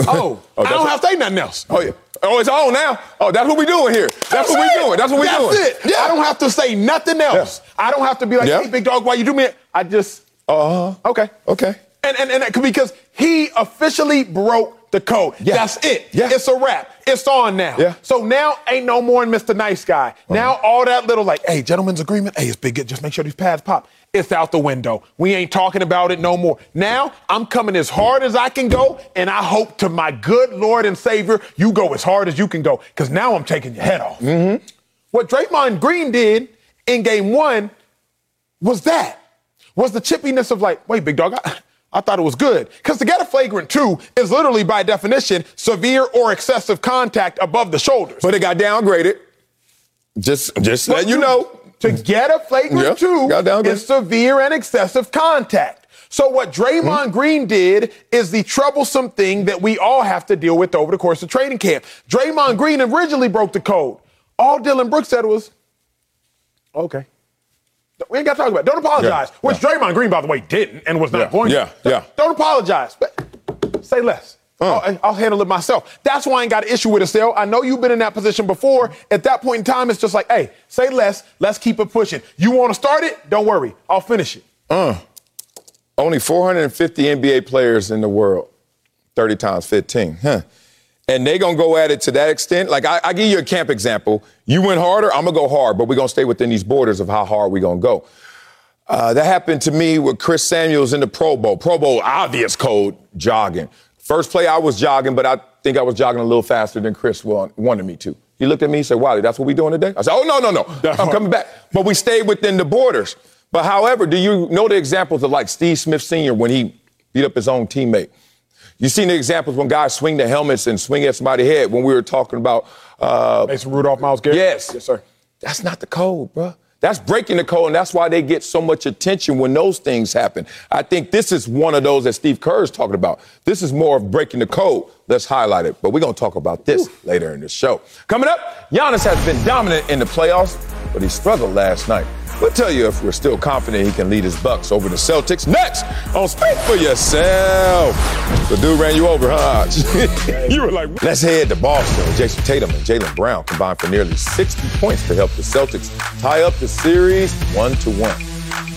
oh, oh I don't have to say nothing else. Oh, yeah. Oh, it's on now. Oh, that's what we doing here. That's, that's what we doing. That's what we that's doing. That's it. Yeah. I don't have to say nothing else. Yeah. I don't have to be like, yeah. hey, big dog, why you do me? I just, uh-huh. Okay. Okay. And, and, and because he officially broke the code. Yeah. That's it. Yeah. It's a wrap. It's on now. Yeah. So now ain't no more in Mister Nice Guy. Uh-huh. Now all that little like, hey, gentleman's agreement. Hey, it's big. Just make sure these pads pop. It's out the window. We ain't talking about it no more. Now, I'm coming as hard as I can go, and I hope to my good Lord and Savior, you go as hard as you can go, because now I'm taking your head off. Mm-hmm. What Draymond Green did in game one was that, was the chippiness of like, wait, big dog, I, I thought it was good. Because to get a flagrant two is literally, by definition, severe or excessive contact above the shoulders. But it got downgraded. Just, just let you know. To get a flagrant yeah, two is severe and excessive contact. So what Draymond mm-hmm. Green did is the troublesome thing that we all have to deal with over the course of training camp. Draymond Green originally broke the code. All Dylan Brooks said was, okay. We ain't got to talk about it. Don't apologize. Yeah, Which yeah. Draymond Green, by the way, didn't and was not yeah, going yeah, to. Yeah. Don't apologize. But say less. Uh. I'll, I'll handle it myself. That's why I ain't got an issue with it, Sel. I know you've been in that position before. At that point in time, it's just like, hey, say less. Let's keep it pushing. You want to start it? Don't worry. I'll finish it. Uh. Only four hundred fifty N B A players in the world. thirty times fifteen. Huh. And they're going to go at it to that extent. Like, I, I give you a camp example. You went harder, I'm going to go hard, but we're going to stay within these borders of how hard we're going to go. Uh, that happened to me with Chris Samuels in the Pro Bowl. Pro Bowl, obvious code, jogging. First play, I was jogging, but I think I was jogging a little faster than Chris wanted me to. He looked at me and said, Wiley, that's what we doing today? I said, oh, no, no, no, I'm coming back. But we stayed within the borders. But however, do you know the examples of like Steve Smith Senior when he beat up his own teammate? You've seen the examples when guys swing their helmets and swing at somebody's head when we were talking about... Uh, Mason Rudolph, Myles Garrett? Yes. Yes, sir. That's not the code, bro. That's breaking the code, and that's why they get so much attention when those things happen. I think this is one of those that Steve Kerr is talking about. This is more of breaking the code. Let's highlight it. But we're going to talk about this Ooh. later in the show. Coming up, Giannis has been dominant in the playoffs, but he struggled last night. We'll tell you if we're still confident he can lead his Bucks over the Celtics. Next on Speak For Yourself. The dude ran you over, huh? You were like, let's head to Boston. Jason Tatum and Jaylen Brown combined for nearly sixty points to help the Celtics tie up the series one to one.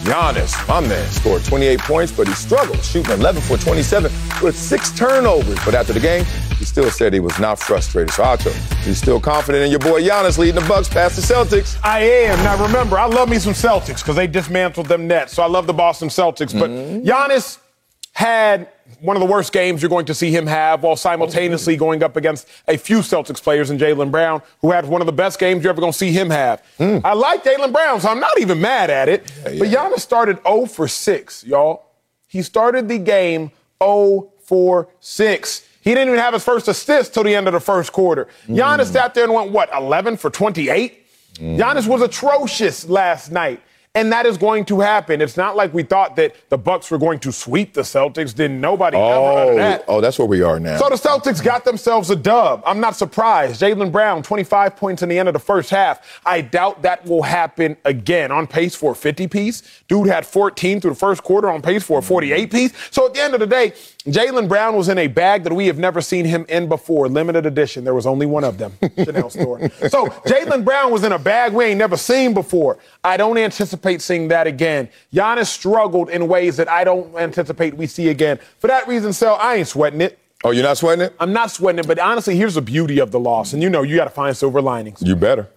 Giannis, my man, scored twenty-eight points, but he struggled, shooting eleven for twenty-seven with six turnovers. But after the game, he still said he was not frustrated. So, Acho, you still confident in your boy Giannis leading the Bucks past the Celtics? I am. Now, remember, I love me some Celtics because they dismantled them Nets. So I love the Boston Celtics. But mm-hmm. Giannis had one of the worst games you're going to see him have while simultaneously mm-hmm. going up against a few Celtics players in Jaylen Brown, who had one of the best games you're ever going to see him have. Mm. I like Jaylen Brown, so I'm not even mad at it. Yeah, yeah. But Giannis started zero for six, y'all. He started the game zero for six. He didn't even have his first assist till the end of the first quarter. Giannis mm. sat there and went, what, eleven for twenty-eight? Mm. Giannis was atrocious last night. And that is going to happen. It's not like we thought that the Bucks were going to sweep the Celtics. Didn't nobody oh, ever that. Oh, that's where we are now. So the Celtics got themselves a dub. I'm not surprised. Jaylen Brown, twenty-five points in the end of the first half. I doubt that will happen again. On pace for a fifty-piece. Dude had fourteen through the first quarter, on pace for a forty-eight-piece. So at the end of the day, Jaylen Brown was in a bag that we have never seen him in before. Limited edition. There was only one of them. Chanel store. So Jaylen Brown was in a bag we ain't never seen before. I don't anticipate seeing that again. Giannis struggled in ways that I don't anticipate we see again. For that reason, Sel, I ain't sweating it. Oh, you're not sweating it? I'm not sweating it, but honestly, here's the beauty of the loss. And you know, you got to find silver linings. You better.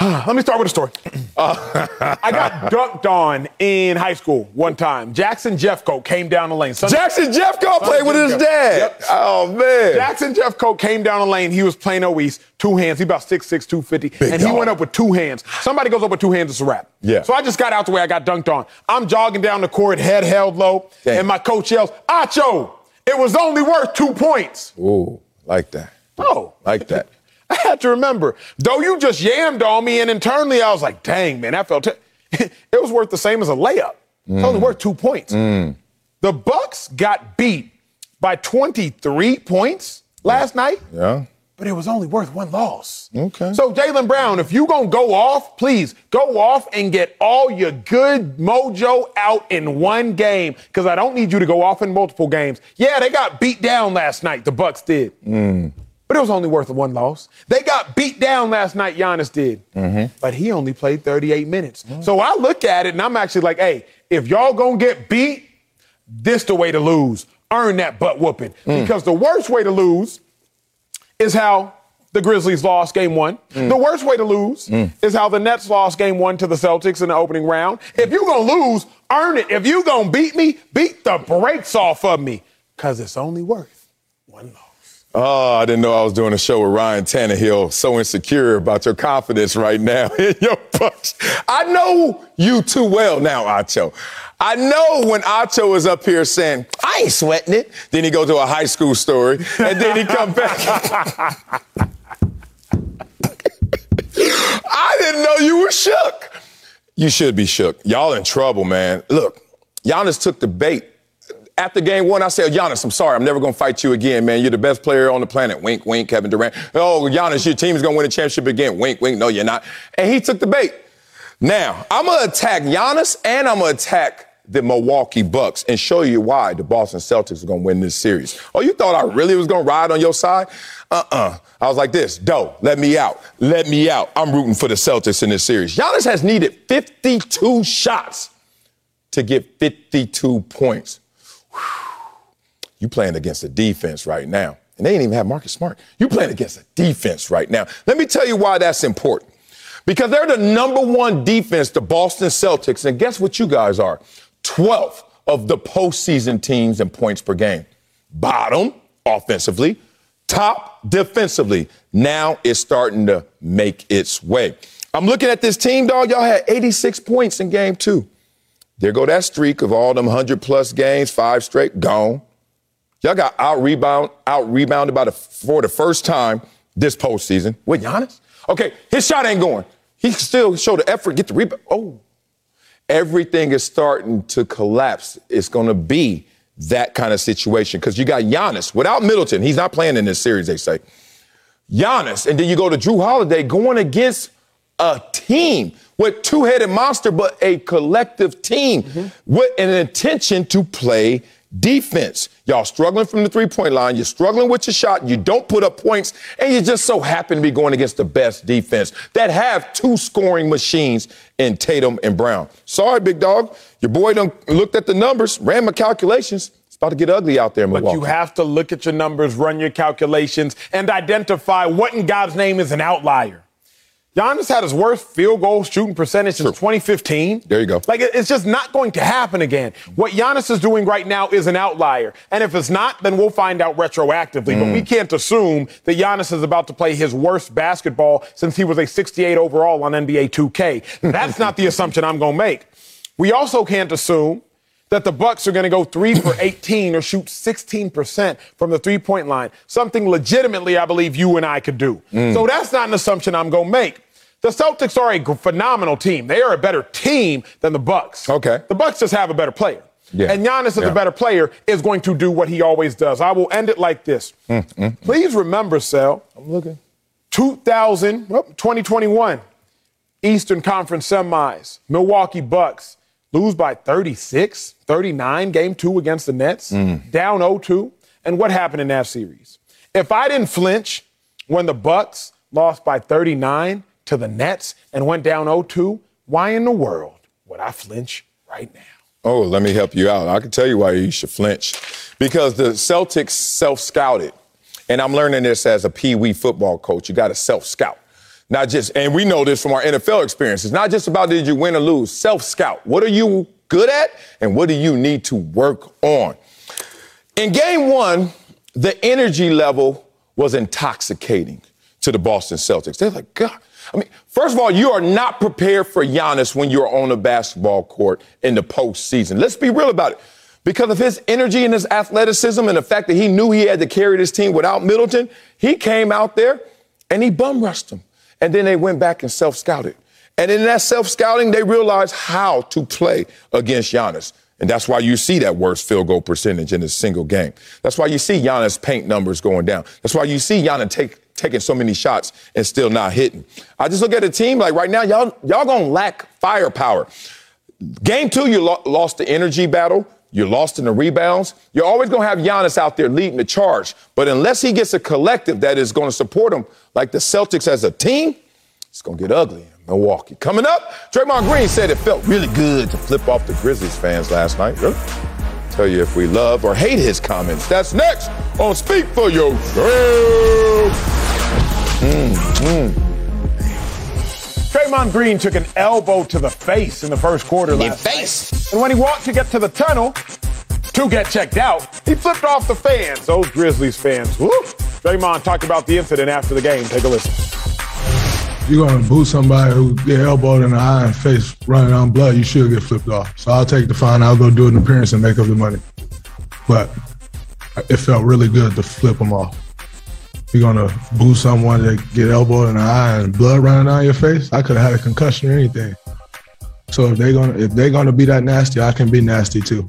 Let me start with a story. Uh, I got dunked on in high school one time. Jackson Jeffcoat came down the lane. Son Jackson Jeffcoat played with his dad. Yep. Oh, man. Jackson Jeffcoat came down the lane. He was Plano East. Two hands. He about six six, two fifty. Big and dog. He went up with two hands. Somebody goes up with two hands, it's a wrap. Yeah. So I just got out the way. I got dunked on. I'm jogging down the court, head held low. Dang. And my coach yells, Acho, it was only worth two points. Ooh, like that. Oh. Like that. I had to remember, though you just yammed on me, and internally I was like, dang, man, that felt... T- it was worth the same as a layup. Mm. It's only worth two points. Mm. The Bucks got beat by twenty-three points last yeah. night, yeah. but it was only worth one loss. Okay. So, Jaylen Brown, if you're going to go off, please go off and get all your good mojo out in one game, because I don't need you to go off in multiple games. Yeah, they got beat down last night, the Bucks did. Mm. But it was only worth one loss. They got beat down last night, Giannis did. Mm-hmm. But he only played thirty-eight minutes. Mm. So I look at it, and I'm actually like, hey, if y'all gonna get beat, this the way to lose. Earn that butt whooping. Mm. Because the worst way to lose is how the Grizzlies lost game one. Mm. The worst way to lose mm. is how the Nets lost game one to the Celtics in the opening round. If you're gonna lose, earn it. If you're gonna beat me, beat the brakes off of me. Because it's only worth one loss. Oh, I didn't know I was doing a show with Ryan Tannehill. So insecure about your confidence right now in your Bucks. I know you too well now, Acho. I know when Acho is up here saying, I ain't sweating it. Then he goes to a high school story, and then he come back. I didn't know you were shook. You should be shook. Y'all in trouble, man. Look, Giannis took the bait. After game one, I said, Giannis, I'm sorry. I'm never going to fight you again, man. You're the best player on the planet. Wink, wink, Kevin Durant. Oh, Giannis, your team is going to win a championship again. Wink, wink. No, you're not. And he took the bait. Now, I'm going to attack Giannis, and I'm going to attack the Milwaukee Bucks and show you why the Boston Celtics are going to win this series. Oh, you thought I really was going to ride on your side? Uh-uh. I was like this. Doe, let me out. Let me out. I'm rooting for the Celtics in this series. Giannis has needed fifty-two shots to get fifty-two points. You playing against a defense right now. And they didn't even have Marcus Smart. You playing against a defense right now. Let me tell you why that's important. Because they're the number one defense, the Boston Celtics. And guess what you guys are? twelfth of the postseason teams in points per game. Bottom offensively, top defensively. Now it's starting to make its way. I'm looking at this team, dog. Y'all had eighty-six points in game two. There go that streak of all them one hundred plus games, five straight, gone. Y'all got out-rebound, out-rebounded by the, for the first time this postseason with Giannis. Okay, his shot ain't going. He can still show the effort, get the rebound. Oh, everything is starting to collapse. It's going to be that kind of situation because you got Giannis. Without Middleton, he's not playing in this series, they say. Giannis, and then you go to Drew Holiday going against a team with two-headed monster, but a collective team mm-hmm. with an intention to play defense. Y'all struggling from the three-point line. You're struggling with your shot. You don't put up points, and you just so happen to be going against the best defense that have two scoring machines in Tatum and Brown. Sorry, big dog. Your boy done looked at the numbers, ran my calculations. It's about to get ugly out there in Milwaukee. But you have to look at your numbers, run your calculations, and identify what in God's name is an outlier. Giannis had his worst field goal shooting percentage since twenty fifteen. There you go. Like, it's just not going to happen again. What Giannis is doing right now is an outlier. And if it's not, then we'll find out retroactively. Mm. But we can't assume that Giannis is about to play his worst basketball since he was a sixty-eight overall on N B A two K. That's not the assumption I'm going to make. We also can't assume that the Bucks are going to go three for eighteen or shoot sixteen percent from the three-point line, something legitimately I believe you and I could do. Mm. So that's not an assumption I'm going to make. The Celtics are a phenomenal team. They are a better team than the Bucks. Okay. The Bucks just have a better player. Yeah. And Giannis, as yeah. a better player, is going to do what he always does. I will end it like this. Mm, mm, Please mm. remember, Sal. I'm looking. two thousand, twenty twenty-one, Eastern Conference semis, Milwaukee Bucks, lose by thirty-six, thirty-nine, game two against the Nets, mm. down oh two. And what happened in that series? If I didn't flinch when the Bucks lost by thirty-nine, to the Nets and went down oh two, why in the world would I flinch right now? Oh, let me help you out. I can tell you why you should flinch. Because the Celtics self-scouted. And I'm learning this as a Pee Wee football coach. You got to self-scout. Not just, and we know this from our N F L experience. It's not just about did you win or lose. Self-scout. What are you good at and what do you need to work on? In game one, the energy level was intoxicating to the Boston Celtics. They're like, God. I mean, first of all, you are not prepared for Giannis when you're on a basketball court in the postseason. Let's be real about it. Because of his energy and his athleticism and the fact that he knew he had to carry this team without Middleton, he came out there and he bum-rushed them. And then they went back and self-scouted. And in that self-scouting, they realized how to play against Giannis. And that's why you see that worst field goal percentage in a single game. That's why you see Giannis' paint numbers going down. That's why you see Giannis take... taking so many shots and still not hitting. I just look at a team like right now, y'all y'all gonna lack firepower. Game two, you lo- lost the energy battle. You're lost in the rebounds. You're always gonna have Giannis out there leading the charge. But unless he gets a collective that is gonna support him, like the Celtics as a team, it's gonna get ugly in Milwaukee. Coming up, Draymond Green said it felt really good to flip off the Grizzlies fans last night. Really? Tell you if we love or hate his comments. That's next on Speak For Yourself. Mm, mm. Draymond Green took an elbow to the face in the first quarter last night. And when he walked to get to the tunnel to get checked out, he flipped off the fans, those Grizzlies fans. Woo. Draymond talked about the incident after the game. Take a listen. You're going to boo somebody who get elbowed in the eye and face running on blood, you should get flipped off. So I'll take the fine. I'll go do an appearance and make up the money. But it felt really good to flip them off. You're going to boo someone that get elbowed in the eye and blood running down your face? I could have had a concussion or anything. So if they're going to if they're going to be that nasty, I can be nasty too.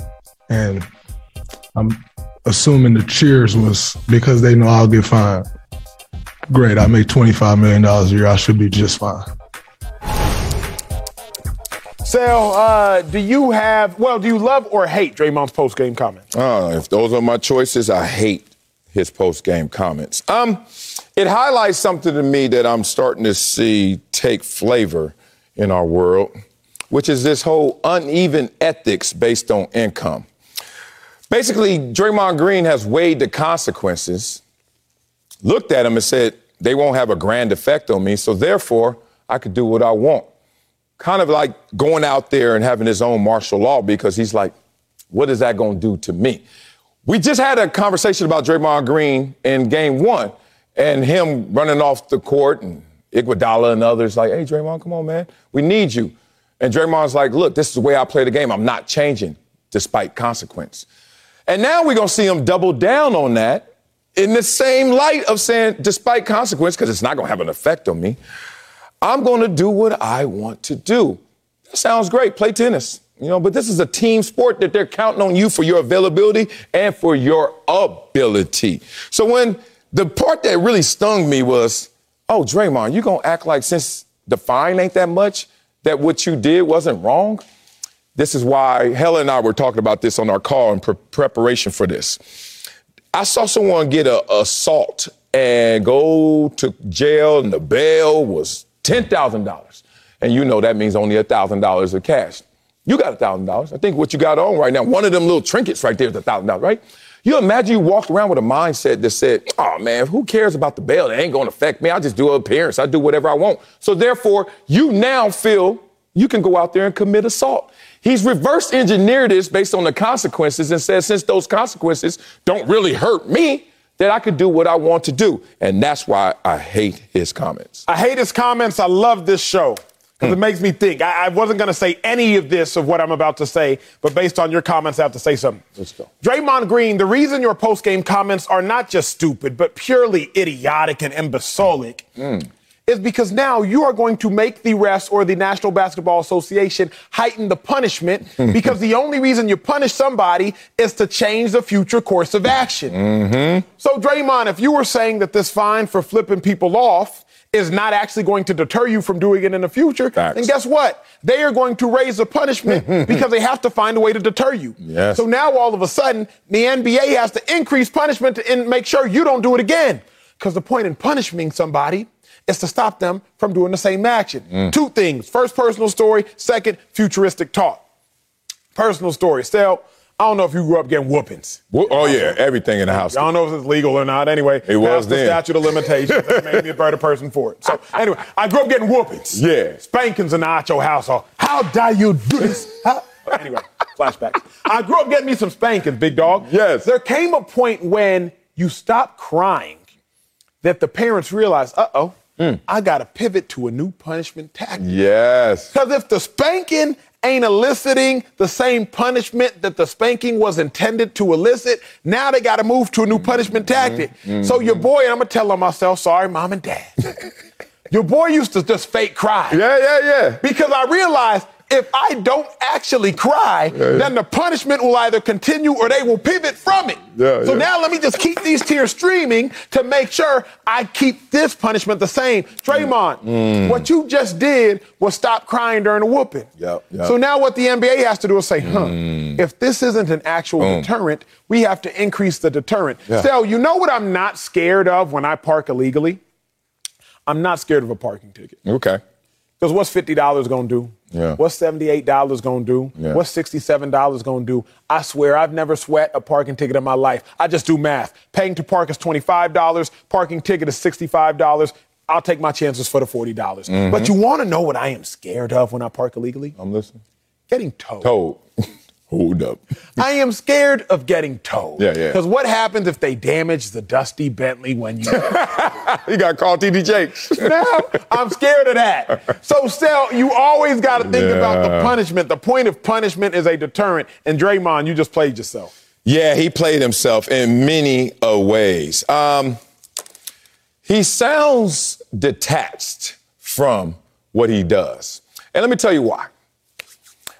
And I'm assuming the cheers was because they know I'll get fined. Great, I make twenty-five million dollars a year. I should be just fine. Sal, uh, do you have, well, do you love or hate Draymond's post-game comments? Uh, if those are my choices, I hate his post-game comments. Um, it highlights something to me that I'm starting to see take flavor in our world, which is this whole uneven ethics based on income. Basically, Draymond Green has weighed the consequences, looked at them and said, they won't have a grand effect on me, so therefore, I could do what I want. Kind of like going out there and having his own martial law because he's like, what is that going to do to me? We just had a conversation about Draymond Green in game one and him running off the court and Iguodala and others like, hey, Draymond, come on, man. We need you. And Draymond's like, look, this is the way I play the game. I'm not changing despite consequence. And now we're going to see him double down on that in the same light of saying despite consequence because it's not going to have an effect on me. I'm going to do what I want to do. That sounds great. Play tennis. You know, but this is a team sport that they're counting on you for your availability and for your ability. So when the part that really stung me was, oh, Draymond, you going to act like since the fine ain't that much, that what you did wasn't wrong? This is why Helen and I were talking about this on our call in pre- preparation for this. I saw someone get a assault and go to jail, and the bail was ten thousand dollars. And you know that means only one thousand dollars of cash. You got one thousand dollars. I think what you got on right now, one of them little trinkets right there is one thousand dollars, right? You imagine you walked around with a mindset that said, oh, man, who cares about the bail? It ain't going to affect me. I just do an appearance. I do whatever I want. So, therefore, you now feel you can go out there and commit assault. He's reverse engineered this based on the consequences and says, since those consequences don't really hurt me, that I could do what I want to do. And that's why I hate his comments. I hate his comments. I love this show. Because it makes me think. I, I wasn't going to say any of this of what I'm about to say, but based on your comments, I have to say something. Let's go. Draymond Green, the reason your postgame comments are not just stupid, but purely idiotic and imbecilic mm. is because now you are going to make the refs or the National Basketball Association heighten the punishment because the only reason you punish somebody is to change the future course of action. Mm-hmm. So, Draymond, if you were saying that this fine for flipping people off is not actually going to deter you from doing it in the future, Facts. And guess what? They are going to raise the punishment because they have to find a way to deter you. Yes. So now all of a sudden, the N B A has to increase punishment to in- make sure you don't do it again. Because the point in punishing somebody is to stop them from doing the same action. Mm. Two things. First, personal story. Second, futuristic talk. Personal story. Still, I don't know if you grew up getting whoopings. Well, oh, yeah, everything in the house. I don't know if it's legal or not. Anyway, it was then. The statute of limitations. They made me a better person for it. So, anyway, I grew up getting whoopings. Yeah. Spankings in the Acho household. How dare you do this? Huh? Anyway, flashbacks. I grew up getting me some spankings, big dog. Yes. There came a point when you stopped crying that the parents realized, uh-oh, mm. I got to pivot to a new punishment tactic. Yes. Because if the spanking ain't eliciting the same punishment that the spanking was intended to elicit, now they got to move to a new punishment tactic. Mm-hmm. So your boy, and I'm going to tell on myself, sorry, mom and dad. Your boy used to just fake cry. Yeah, yeah, yeah. Because I realized if I don't actually cry, yeah, yeah. then the punishment will either continue or they will pivot from it. Yeah, so yeah. now let me just keep these tears streaming to make sure I keep this punishment the same. Draymond, mm. what you just did was stop crying during a whooping. Yep, yep. So now what the N B A has to do is say, huh, mm. if this isn't an actual Boom. deterrent, we have to increase the deterrent. Yeah. So you know what I'm not scared of when I park illegally? I'm not scared of a parking ticket. Okay. Because what's fifty dollars going to do? Yeah. What's seventy-eight dollars going to do? Yeah. What's sixty-seven dollars going to do? I swear I've never sweat a parking ticket in my life. I just do math. Paying to park is twenty-five dollars. Parking ticket is sixty-five dollars. I'll take my chances for the forty dollars. Mm-hmm. But you want to know what I am scared of when I park illegally? I'm listening. Getting towed. Towed. Hold up. I am scared of getting towed. Yeah, yeah. Because what happens if they damage the dusty Bentley when you... You got to call T D Jakes. No, I'm scared of that. So, Sel, you always got to think yeah. about the punishment. The point of punishment is a deterrent. And Draymond, you just played yourself. Yeah, he played himself in many uh, ways. Um, he sounds detached from what he does. And let me tell you why.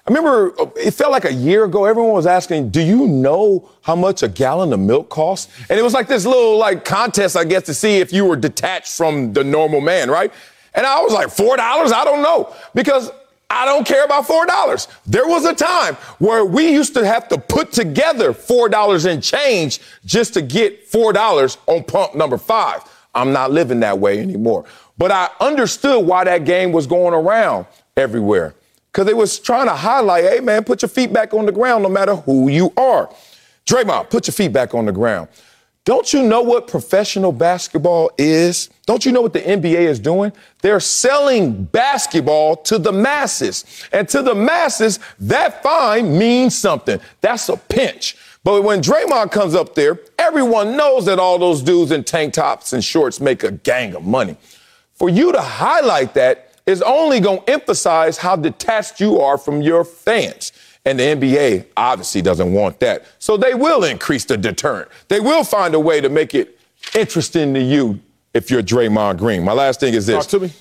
I remember it felt like a year ago, everyone was asking, do you know how much a gallon of milk costs? And it was like this little like contest, I guess, to see if you were detached from the normal man, right? And I was like, four dollars? I don't know, because I don't care about four dollars. There was a time where we used to have to put together four dollars and change just to get four dollars on pump number five. I'm not living that way anymore. But I understood why that game was going around everywhere. Because they was trying to highlight, hey, man, put your feet back on the ground no matter who you are. Draymond, put your feet back on the ground. Don't you know what professional basketball is? Don't you know what the N B A is doing? They're selling basketball to the masses. And to the masses, that fine means something. That's a pinch. But when Draymond comes up there, everyone knows that all those dudes in tank tops and shorts make a gang of money. For you to highlight that is only going to emphasize how detached you are from your fans. And the N B A obviously doesn't want that. So they will increase the deterrent. They will find a way to make it interesting to you if you're Draymond Green. My last thing is this. Talk to me.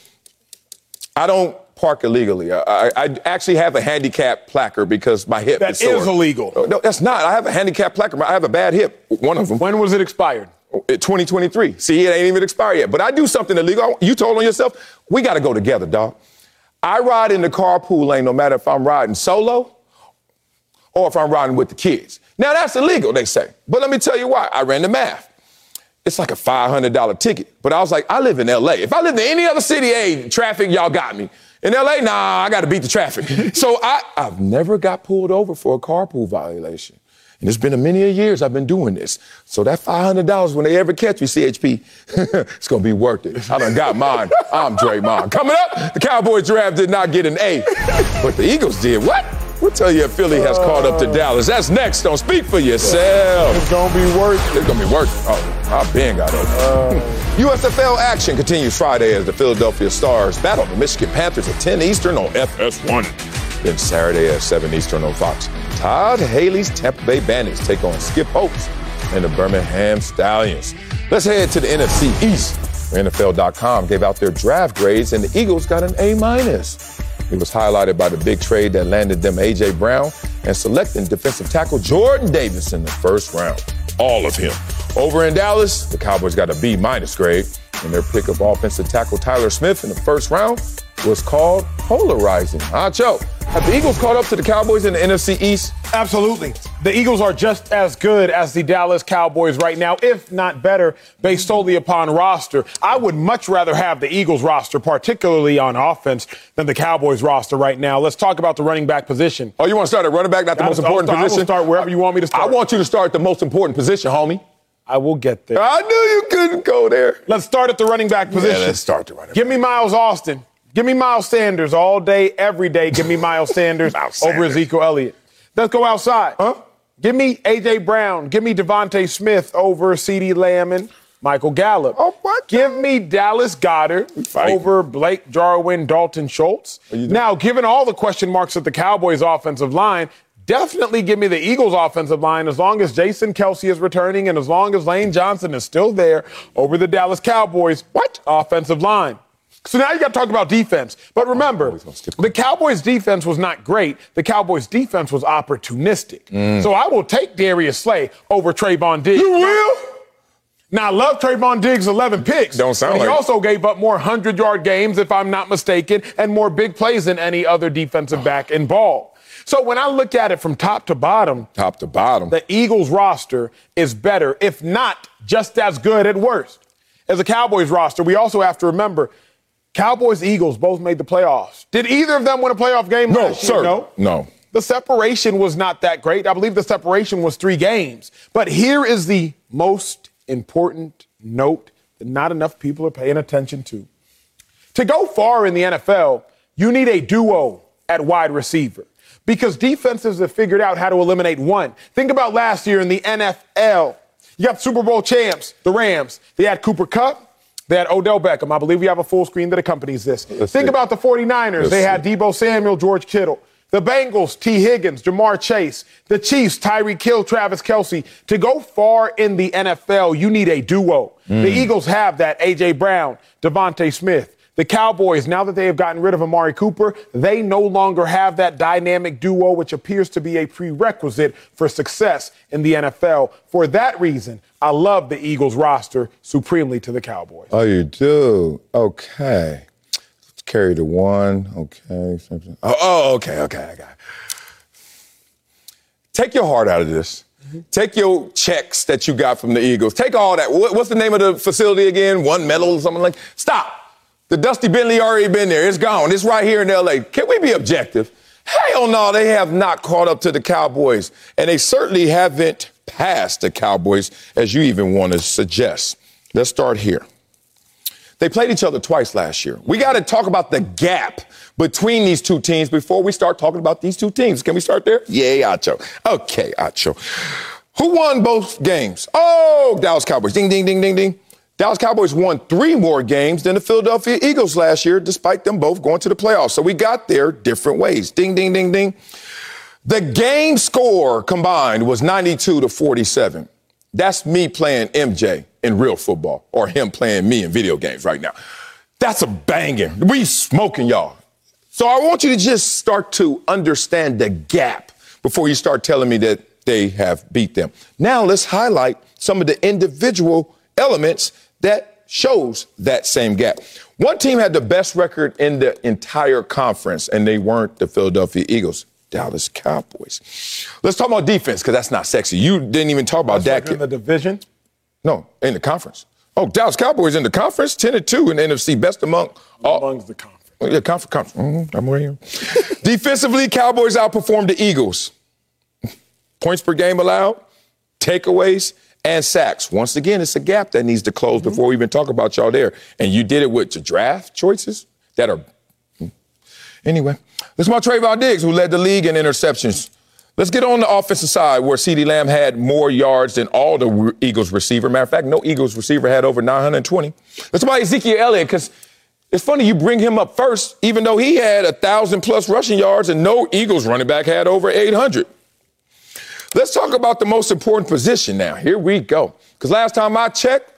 I don't park illegally. I, I, I actually have a handicap placard because my hip that is sore. That is illegal. No, that's not. I have a handicap placard. I have a bad hip, one of them. When was it expired? twenty twenty-three. See, it ain't even expired yet. But I do something illegal. You told on yourself, we got to go together, dog. I ride in the carpool lane no matter if I'm riding solo or if I'm riding with the kids. Now, that's illegal, they say. But let me tell you why. I ran the math. It's like a five hundred dollars ticket. But I was like, I live in L A. If I lived in any other city, hey, traffic, y'all got me. In L A, nah, I got to beat the traffic. So I, I've never got pulled over for a carpool violation. And it's been a many years I've been doing this. So that five hundred dollars, when they ever catch me, C H P, it's going to be worth it. I done got mine. I'm Draymond. Coming up, the Cowboys draft did not get an A. But the Eagles did. What? We'll tell you if Philly has uh, caught up to Dallas. That's next. Don't speak for yourself. It's going to be worth it. It's going to be worth it. Oh, I been got over. Uh, U S F L action continues Friday as the Philadelphia Stars battle the Michigan Panthers at ten Eastern on F S one. Then Saturday at seven Eastern on Fox. Todd Haley's Tampa Bay Bandits take on Skip Holtz and the Birmingham Stallions. Let's head to the N F C East. N F L dot com gave out their draft grades, and the Eagles got an A minus. It was highlighted by the big trade that landed them A J Brown and selecting defensive tackle Jordan Davis in the first round. All of him. Over in Dallas, the Cowboys got a B minus grade, and their pick of offensive tackle Tyler Smith in the first round was called polarizing. Acho, have the Eagles caught up to the Cowboys in the N F C East? Absolutely. The Eagles are just as good as the Dallas Cowboys right now, if not better, based solely upon roster. I would much rather have the Eagles roster, particularly on offense, than the Cowboys roster right now. Let's talk about the running back position. Oh, you want to start at running back, not the I'll, most important I'll start, position? I will start wherever you want me to start. I want you to start the most important position, homie. I will get there. I knew you couldn't go there. Let's start at the running back position. Yeah, let's start the running back. Give me Miles Austin. Give me Miles Sanders all day, every day. Give me Miles Sanders Miles over Sanders. Ezekiel Elliott. Let's go outside. Huh? Give me A J Brown. Give me Devontae Smith over CeeDee Lamb and Michael Gallup. Oh, what? Give me Dallas Goedert over Blake Jarwin, Dalton Schultz. Now, given all the question marks at the Cowboys' offensive line, definitely give me the Eagles' offensive line as long as Jason Kelsey is returning and as long as Lane Johnson is still there over the Dallas Cowboys' what? Offensive line. So now you got to talk about defense. But remember, the Cowboys' defense was not great. The Cowboys' defense was opportunistic. Mm. So I will take Darius Slay over Trayvon Diggs. You will? Now, I love Trayvon Diggs' eleven picks. Don't sound like it. He also gave up more hundred-yard games, if I'm not mistaken, and more big plays than any other defensive back involved. So when I look at it from top to bottom, top to bottom, the Eagles' roster is better, if not just as good at worst, as the Cowboys' roster. We also have to remember – Cowboys, Eagles both made the playoffs. Did either of them win a playoff game no, last year? Sir. No, sir. No. The separation was not that great. I believe the separation was three games. But here is the most important note that not enough people are paying attention to. To go far in the N F L, you need a duo at wide receiver because defenses have figured out how to eliminate one. Think about last year in the N F L. You got Super Bowl champs, the Rams. They had Cooper Kupp. They had Odell Beckham. I believe we have a full screen that accompanies this. Let's Think see. about the 49ers. Let's they had see. Deebo Samuel, George Kittle. The Bengals, T. Higgins, Jamar Chase. The Chiefs, Tyreek Hill, Travis Kelce. To go far in the N F L, you need a duo. Mm. The Eagles have that. A J Brown, Devontae Smith. The Cowboys, now that they have gotten rid of Amari Cooper, they no longer have that dynamic duo, which appears to be a prerequisite for success in the N F L. For that reason, I love the Eagles roster supremely to the Cowboys. Oh, you do? Okay. Let's carry the one. Okay. Oh, oh okay, okay, I got it. Take your heart out of this. Mm-hmm. Take your checks that you got from the Eagles. Take all that. What's the name of the facility again? One Medal or something like that? Stop. The Dusty Bentley already been there. It's gone. It's right here in L A. Can we be objective? Hell no, they have not caught up to the Cowboys. And they certainly haven't passed the Cowboys, as you even want to suggest. Let's start here. They played each other twice last year. We got to talk about the gap between these two teams before we start talking about these two teams. Can we start there? Yeah, Acho. Okay, Acho. Who won both games? Oh, Dallas Cowboys. Ding, ding, ding, ding, ding. Dallas Cowboys won three more games than the Philadelphia Eagles last year, despite them both going to the playoffs. So we got there different ways. Ding, ding, ding, ding. The game score combined was ninety-two to forty-seven. That's me playing M J in real football or him playing me in video games right now. That's a banging. We smoking, y'all. So I want you to just start to understand the gap before you start telling me that they have beat them. Now let's highlight some of the individual elements that shows that same gap. One team had the best record in the entire conference, and they weren't the Philadelphia Eagles. Dallas Cowboys. Let's talk about defense, because that's not sexy. You didn't even talk about that's that. In the division? No, in the conference. Oh, Dallas Cowboys in the conference, ten and two in the N F C, best among all. Amongst the conference. Yeah, conference, conference. Mm-hmm. I'm right here. Defensively, Cowboys outperformed the Eagles. Points per game allowed, takeaways, and sacks. Once again, it's a gap that needs to close mm-hmm. before we even talk about y'all there. And you did it with your draft choices that are. Anyway, this is my Trayvon Diggs, who led the league in interceptions. Let's get on the offensive side, where CeeDee Lamb had more yards than all the Eagles receiver. Matter of fact, no Eagles receiver had over nine hundred twenty. Let's talk about Ezekiel Elliott, because it's funny you bring him up first, even though he had one thousand plus rushing yards and no Eagles running back had over eight hundred. Let's talk about the most important position now. Here we go. Because last time I checked,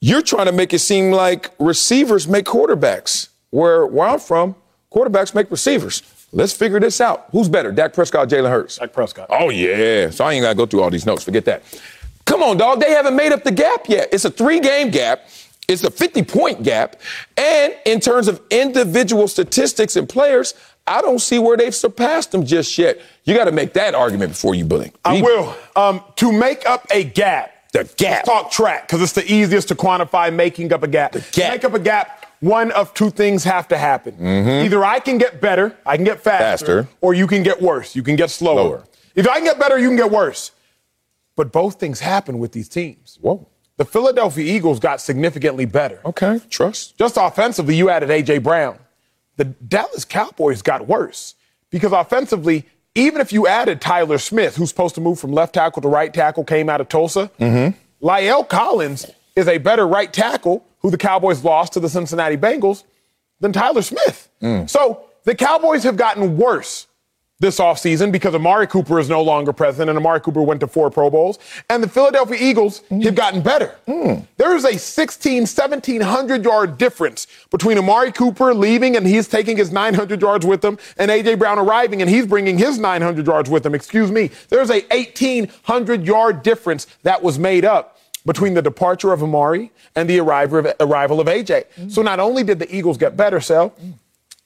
you're trying to make it seem like receivers make quarterbacks. Where, where I'm from, quarterbacks make receivers. Let's figure this out. Who's better, Dak Prescott, Jalen Hurts? Dak Prescott. Oh, yeah. So I ain't got to go through all these notes. Forget that. Come on, dog. They haven't made up the gap yet. It's a three-game gap. It's a fifty-point gap. And in terms of individual statistics and players, I don't see where they've surpassed them just yet. You got to make that argument before you bully. I will. Um, to make up a gap. The gap. Talk track, because it's the easiest to quantify making up a gap. The gap. Make up a gap. One of two things have to happen. Mm-hmm. Either I can get better, I can get faster, faster, or you can get worse, you can get slower. Lower. If I can get better, you can get worse. But both things happen with these teams. Whoa. The Philadelphia Eagles got significantly better. Okay, trust. Just offensively, you added A J. Brown. The Dallas Cowboys got worse because offensively, even if you added Tyler Smith, who's supposed to move from left tackle to right tackle, came out of Tulsa, mm-hmm. La'el Collins is a better right tackle who the Cowboys lost to the Cincinnati Bengals, than Tyler Smith. Mm. So the Cowboys have gotten worse this offseason because Amari Cooper is no longer president, and Amari Cooper went to four Pro Bowls, and the Philadelphia Eagles mm. have gotten better. Mm. There is a sixteen, seventeen hundred yard difference between Amari Cooper leaving, and he's taking his nine hundred yards with him, and A J. Brown arriving, and he's bringing his nine hundred yards with him. Excuse me. There's a eighteen hundred yard difference that was made up between the departure of Amari and the arrival of, arrival of A J. Mm. So not only did the Eagles get better, Sal, mm.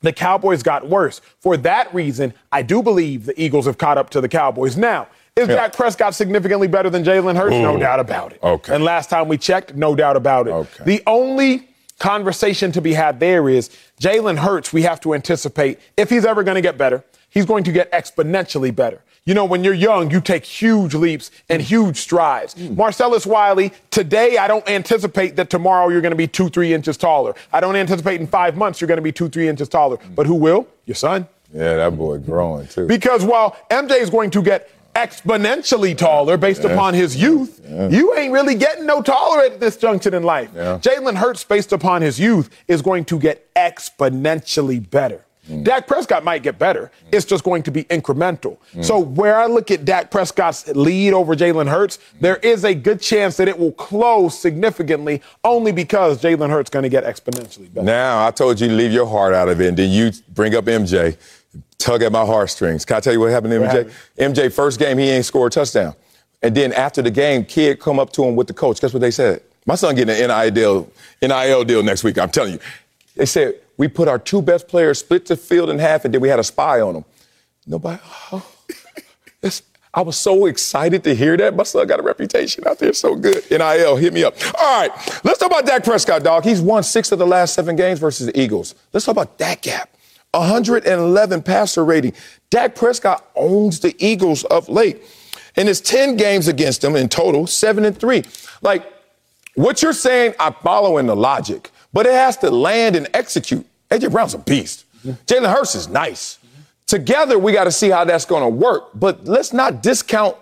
the Cowboys got worse. For that reason, I do believe the Eagles have caught up to the Cowboys. Now, is yeah. Dak Prescott significantly better than Jalen Hurts? Ooh. No doubt about it. Okay. And last time we checked, no doubt about it. Okay. The only conversation to be had there is Jalen Hurts, we have to anticipate, if he's ever going to get better, he's going to get exponentially better. You know, when you're young, you take huge leaps and huge strides. Mm. Marcellus Wiley, today I don't anticipate that tomorrow you're going to be two, three inches taller. I don't anticipate in five months you're going to be two, three inches taller. Mm. But who will? Your son. Yeah, that boy growing, too. Because while M J is going to get exponentially taller based yeah. upon his youth, yeah. you ain't really getting no taller at this junction in life. Yeah. Jalen Hurts, based upon his youth, is going to get exponentially better. Mm. Dak Prescott might get better. Mm. It's just going to be incremental. Mm. So where I look at Dak Prescott's lead over Jalen Hurts, mm. there is a good chance that it will close significantly only because Jalen Hurts going to get exponentially better. Now, I told you to leave your heart out of it, and then you bring up M J, tug at my heartstrings. Can I tell you what happened to M J? Happened? M J, first game, he ain't scored a touchdown. And then after the game, kid come up to him with the coach. Guess what they said? My son getting an N I L deal, N I L deal next week, I'm telling you. They said, we put our two best players, split the field in half, and then we had a spy on them. Nobody, oh, I was so excited to hear that. My son got a reputation out there so good. N I L, hit me up. All right, let's talk about Dak Prescott, dog. He's won six of the last seven games versus the Eagles. Let's talk about that gap. one eleven passer rating. Dak Prescott owns the Eagles of late. And it's ten games against them in total, seven and three. Like, what you're saying, I'm following the logic. But it has to land and execute. A J. Brown's a beast. Mm-hmm. Jalen Hurts is nice. Mm-hmm. Together, we got to see how that's going to work. But let's not discount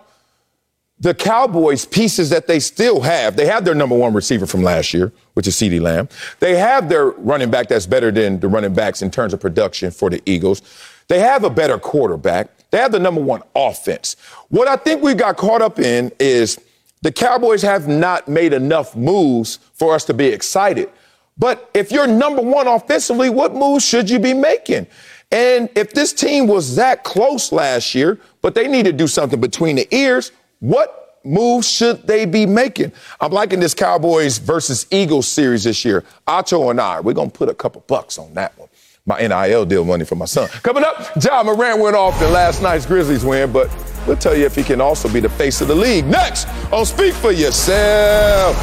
the Cowboys' pieces that they still have. They have their number one receiver from last year, which is CeeDee Lamb. They have their running back that's better than the running backs in terms of production for the Eagles. They have a better quarterback. They have the number one offense. What I think we got caught up in is the Cowboys have not made enough moves for us to be excited. But if you're number one offensively, what moves should you be making? And if this team was that close last year, but they need to do something between the ears, what moves should they be making? I'm liking this Cowboys versus Eagles series this year. Acho and I, we're going to put a couple bucks on that one. My N I L deal money for my son. Coming up, Ja Morant went off in last night's Grizzlies win, but we'll tell you if he can also be the face of the league. Next on Speak For Yourself.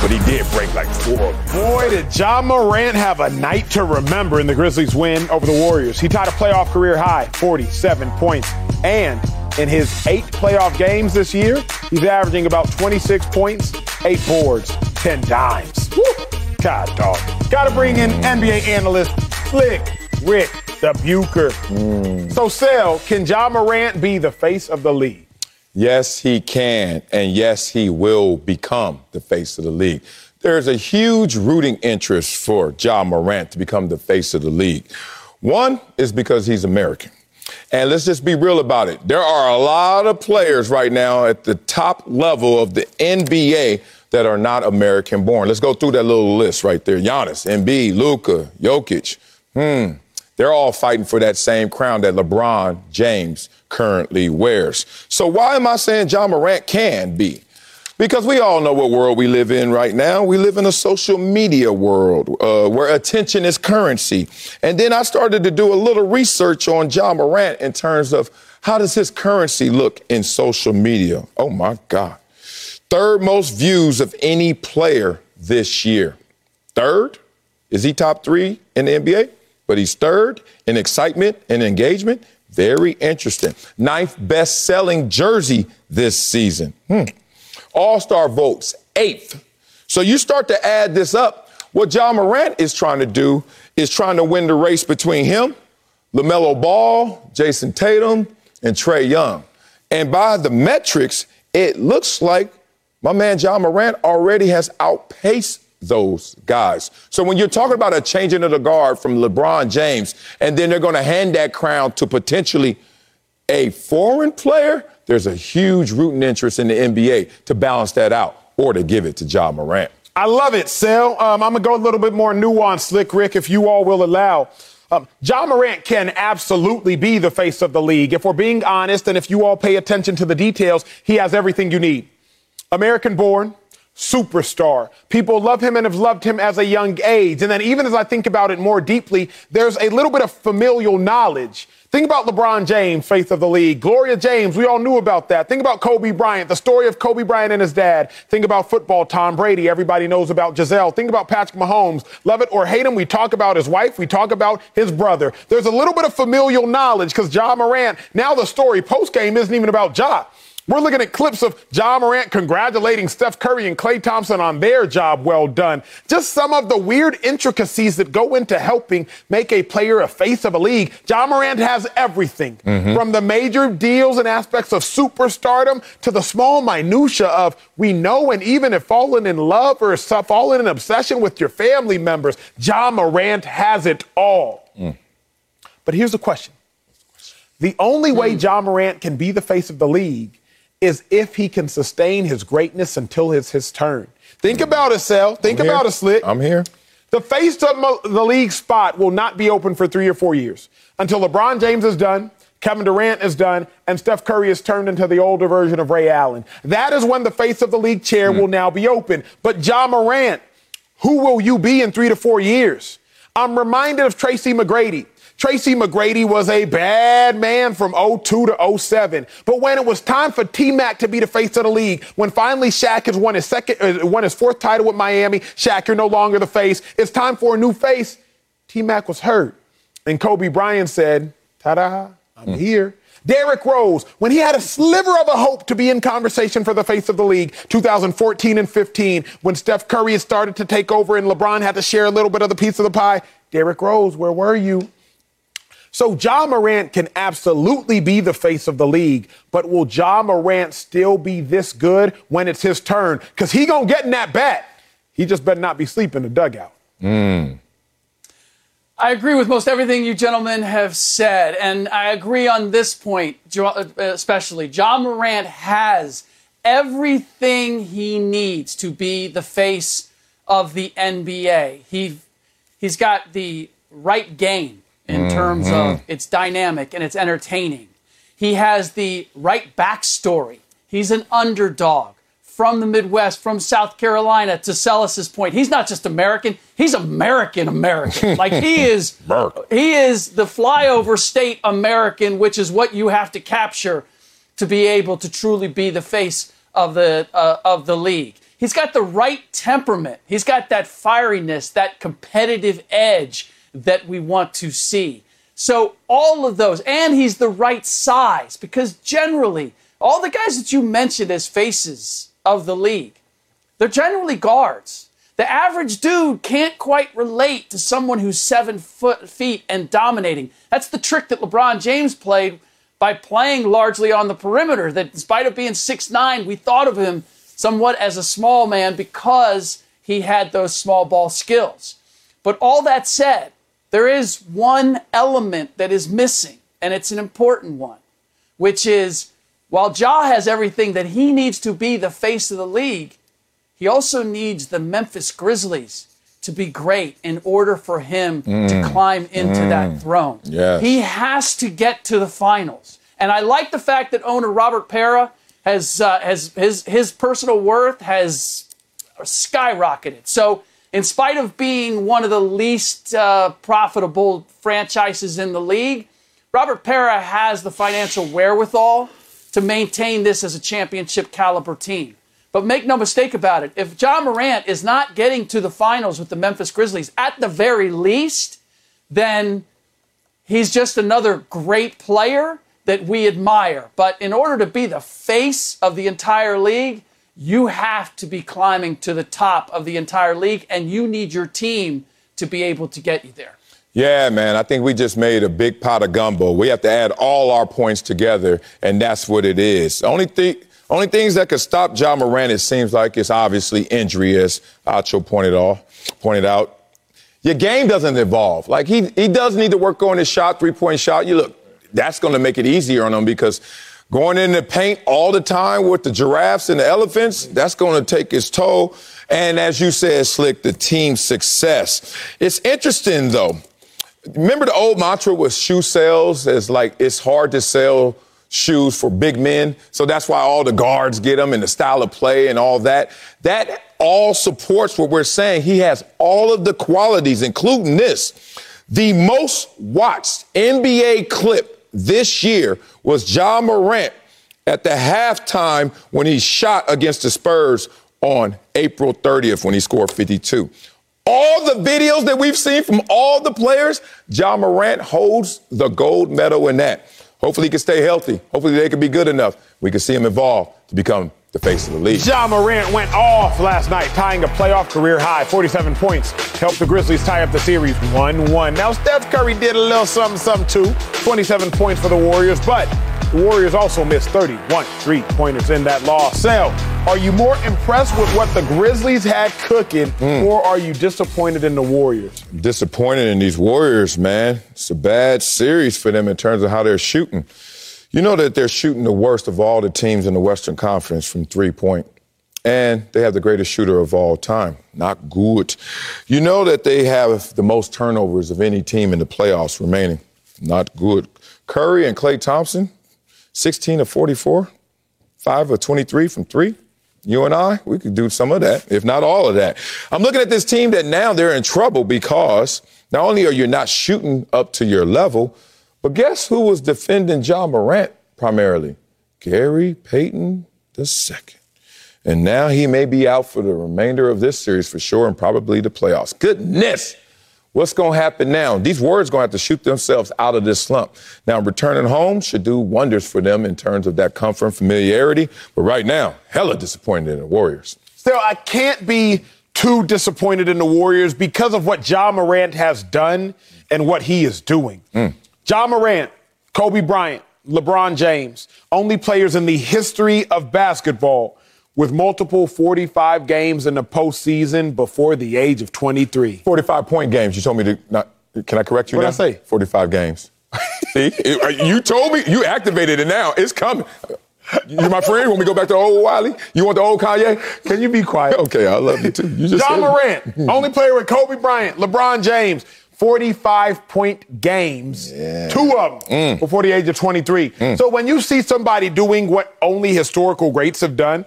But he did break like four. Boy, did Ja Morant have a night to remember in the Grizzlies win over the Warriors. He tied a playoff career high, forty-seven points. And in his eight playoff games this year, he's averaging about twenty-six points, eight boards, ten dimes. Woo! God, dog. Got to bring in N B A analyst Slick Rick the Buker. Mm. So, Sel, can Ja Morant be the face of the league? Yes, he can, and yes, he will become the face of the league. There's a huge rooting interest for Ja Morant to become the face of the league. One is because he's American. And let's just be real about it. There are a lot of players right now at the top level of the N B A that are not American-born. Let's go through that little list right there. Giannis, Embiid, Luka, Jokic. Hmm. They're all fighting for that same crown that LeBron James currently wears. So why am I saying Ja Morant can be? Because we all know what world we live in right now. We live in a social media world uh, where attention is currency. And then I started to do a little research on Ja Morant in terms of how does his currency look in social media? Oh, my God. Third most views of any player this year. Third? Is he top three in the N B A? But he's third in excitement and engagement. Very interesting. Ninth best-selling jersey this season. Hmm. All-star votes, eighth. So you start to add this up. What Ja Morant is trying to do is trying to win the race between him, LaMelo Ball, Jason Tatum, and Trae Young. And by the metrics, it looks like my man Ja Morant already has outpaced those guys. So when you're talking about a changing of the guard from LeBron James, and then they're going to hand that crown to potentially a foreign player, there's a huge rooting interest in the N B A to balance that out or to give it to Ja Morant. I love it, Sel. Um, I'm going to go a little bit more nuanced, Slick Rick, if you all will allow. Um, Ja Morant can absolutely be the face of the league. If we're being honest and if you all pay attention to the details, he has everything you need. American-born, superstar. People love him and have loved him as a young age. And then even as I think about it more deeply, there's a little bit of familial knowledge. Think about LeBron James, face of the league. Gloria James, we all knew about that. Think about Kobe Bryant, the story of Kobe Bryant and his dad. Think about football, Tom Brady, everybody knows about Giselle. Think about Patrick Mahomes. Love it or hate him, we talk about his wife, we talk about his brother. There's a little bit of familial knowledge because Ja Morant, now the story post-game isn't even about Ja. We're looking at clips of Ja Morant congratulating Steph Curry and Klay Thompson on their job well done. Just some of the weird intricacies that go into helping make a player a face of a league. Ja Morant has everything, mm-hmm. from the major deals and aspects of superstardom to the small minutia of we know and even if falling in love or falling in obsession with your family members. Ja Morant has it all. Mm. But here's the question. The only way Ja Morant can be the face of the league is if he can sustain his greatness until it's his turn. Think about it, Sel. Think about it, Slick. I'm here. The face of the league spot will not be open for three or four years until LeBron James is done, Kevin Durant is done, and Steph Curry is turned into the older version of Ray Allen. That is when the face of the league chair mm. will now be open. But Ja Morant, who will you be in three to four years? I'm reminded of Tracy McGrady. Tracy McGrady was a bad man from oh two to oh seven. But when it was time for T-Mac to be the face of the league, when finally Shaq has won his second, uh, won his fourth title with Miami, Shaq, you're no longer the face. It's time for a new face. T-Mac was hurt. And Kobe Bryant said, ta-da, I'm mm. here. Derrick Rose, when he had a sliver of a hope to be in conversation for the face of the league, two thousand fourteen and fifteen, when Steph Curry had started to take over and LeBron had to share a little bit of the piece of the pie. Derrick Rose, where were you? So Ja Morant can absolutely be the face of the league, but will Ja Morant still be this good when it's his turn? Because he going to get in that bat. He just better not be sleeping in the dugout. Mm. I agree with most everything you gentlemen have said, and I agree on this point especially. Ja Morant has everything he needs to be the face of the N B A. He, he's got the right game in mm-hmm. terms of it's dynamic and it's entertaining. He has the right backstory. He's an underdog from the Midwest, from South Carolina, to Celes's point. He's not just American. He's American-American. Like, he is he is the flyover state American, which is what you have to capture to be able to truly be the face of the uh, of the league. He's got the right temperament. He's got that fieriness, that competitive edge that we want to see. So all of those, and he's the right size, because generally all the guys that you mentioned as faces of the league, they're generally guards. The average dude can't quite relate to someone who's seven foot feet and dominating. That's the trick that LeBron James played by playing largely on the perimeter, that in spite of being six nine, we thought of him somewhat as a small man because he had those small ball skills. But all that said, there is one element that is missing, and it's an important one, which is, while Ja has everything that he needs to be the face of the league, he also needs the Memphis Grizzlies to be great in order for him mm. to climb into mm. that throne. Yes. He has to get to the finals. And I like the fact that owner Robert Pera has uh, has his his personal worth has skyrocketed. So in spite of being one of the least uh, profitable franchises in the league, Robert Pera has the financial wherewithal to maintain this as a championship caliber team. But make no mistake about it, if Ja Morant is not getting to the finals with the Memphis Grizzlies, at the very least, then he's just another great player that we admire. But in order to be the face of the entire league, you have to be climbing to the top of the entire league, and you need your team to be able to get you there. Yeah, man, I think we just made a big pot of gumbo. We have to add all our points together, and that's what it is. Only thing, only things that could stop Ja Morant, it seems like, is obviously injury, as Acho pointed off, pointed out. Your game doesn't evolve. Like, he he does need to work on his shot, three-point shot. You look, that's going to make it easier on him, because going in the paint all the time with the giraffes and the elephants, that's going to take its toll. And as you said, Slick, the team's success. It's interesting, though. Remember the old mantra with shoe sales? It's like it's hard to sell shoes for big men. So that's why all the guards get them, and the style of play and all that. That all supports what we're saying. He has all of the qualities, including this. The most watched N B A clip this year was Ja Morant at the halftime when he shot against the Spurs on April thirtieth when he scored fifty-two. All the videos that we've seen from all the players, Ja Morant holds the gold medal in that. Hopefully he can stay healthy. Hopefully they can be good enough. We can see him evolve to become the face of the league. Ja Morant went off last night, tying a playoff career high, forty-seven points. Helped the Grizzlies tie up the series one one. Now, Steph Curry did a little something-something, too. twenty-seven points for the Warriors, but the Warriors also missed thirty-one three-pointers in that loss. Now, are you more impressed with what the Grizzlies had cooking, mm. or are you disappointed in the Warriors? I'm disappointed in these Warriors, man. It's a bad series for them in terms of how they're shooting. You know that they're shooting the worst of all the teams in the Western Conference from three-point. And they have the greatest shooter of all time. Not good. You know that they have the most turnovers of any team in the playoffs remaining. Not good. Curry and Klay Thompson, sixteen of forty-four, five of twenty-three from three. You and I, we could do some of that, if not all of that. I'm looking at this team that now they're in trouble because not only are you not shooting up to your level, but guess who was defending Ja Morant primarily? Gary Payton the second. And now he may be out for the remainder of this series for sure, and probably the playoffs. Goodness! What's going to happen now? These Warriors going to have to shoot themselves out of this slump. Now, returning home should do wonders for them in terms of that comfort and familiarity. But right now, hella disappointed in the Warriors. Still, I can't be too disappointed in the Warriors because of what Ja Morant has done and what he is doing. Mm. Ja Morant, Kobe Bryant, LeBron James, only players in the history of basketball with multiple forty-five games in the postseason before the age of twenty-three. forty-five-point games. You told me to not – can I correct you what now? What did I say? forty-five games. See? You told me. You activated it now. It's coming. You my friend? You want me to go back to old Wiley? You want the old Kanye? Can you be quiet? Okay, I love you too. You just John Morant, only player with Kobe Bryant, LeBron James, forty-five point games, yeah. two of them mm. before the age of twenty-three. Mm. So when you see somebody doing what only historical greats have done,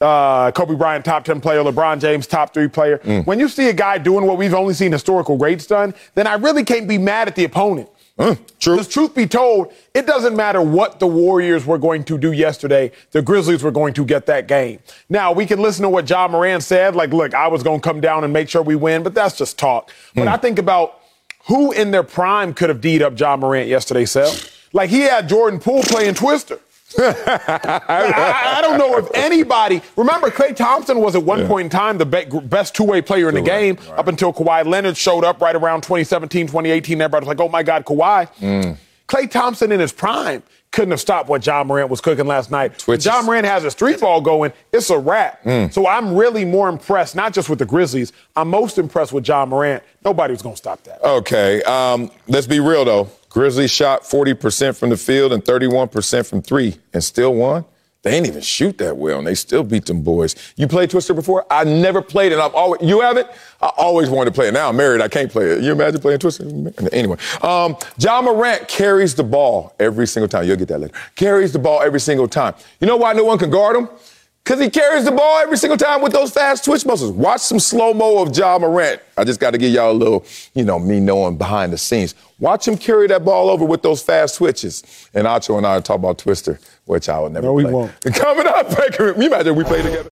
uh, Kobe Bryant, top ten player, LeBron James, top three player, mm. when you see a guy doing what we've only seen historical greats done, then I really can't be mad at the opponent. Mm, true. Because truth be told, it doesn't matter what the Warriors were going to do yesterday. The Grizzlies were going to get that game. Now, we can listen to what Ja Morant said. Like, look, I was going to come down and make sure we win, but that's just talk. Mm. But I think about who in their prime could have D'd up Ja Morant yesterday, Sal. Like, he had Jordan Poole playing Twister. I, I don't know if anybody – remember, Klay Thompson was at one yeah. point in time the be- best two-way player in the game right. up until Kawhi Leonard showed up right around twenty seventeen, twenty eighteen. Everybody was like, oh, my God, Kawhi. Mm. Klay Thompson in his prime couldn't have stopped what Ja Morant was cooking last night. Ja Morant has his three-ball going. It's a wrap. Mm. So I'm really more impressed, not just with the Grizzlies. I'm most impressed with Ja Morant. Nobody was going to stop that. Okay. Um, let's be real, though. Grizzlies shot forty percent from the field and thirty-one percent from three and still won. They ain't even shoot that well, and they still beat them boys. You played Twister before? I never played it. I've always, you haven't? I always wanted to play it. Now I'm married. I can't play it. You imagine playing Twister? Anyway, um, Ja Morant carries the ball every single time. You'll get that later. Carries the ball every single time. You know why no one can guard him? Because he carries the ball every single time with those fast twitch muscles. Watch some slow-mo of Ja Morant. I just got to give y'all a little, you know, me knowing behind the scenes. Watch him carry that ball over with those fast switches. And Acho and I are talking about Twister, which I will never no, play. No, we won't. Coming up, you imagine we play together.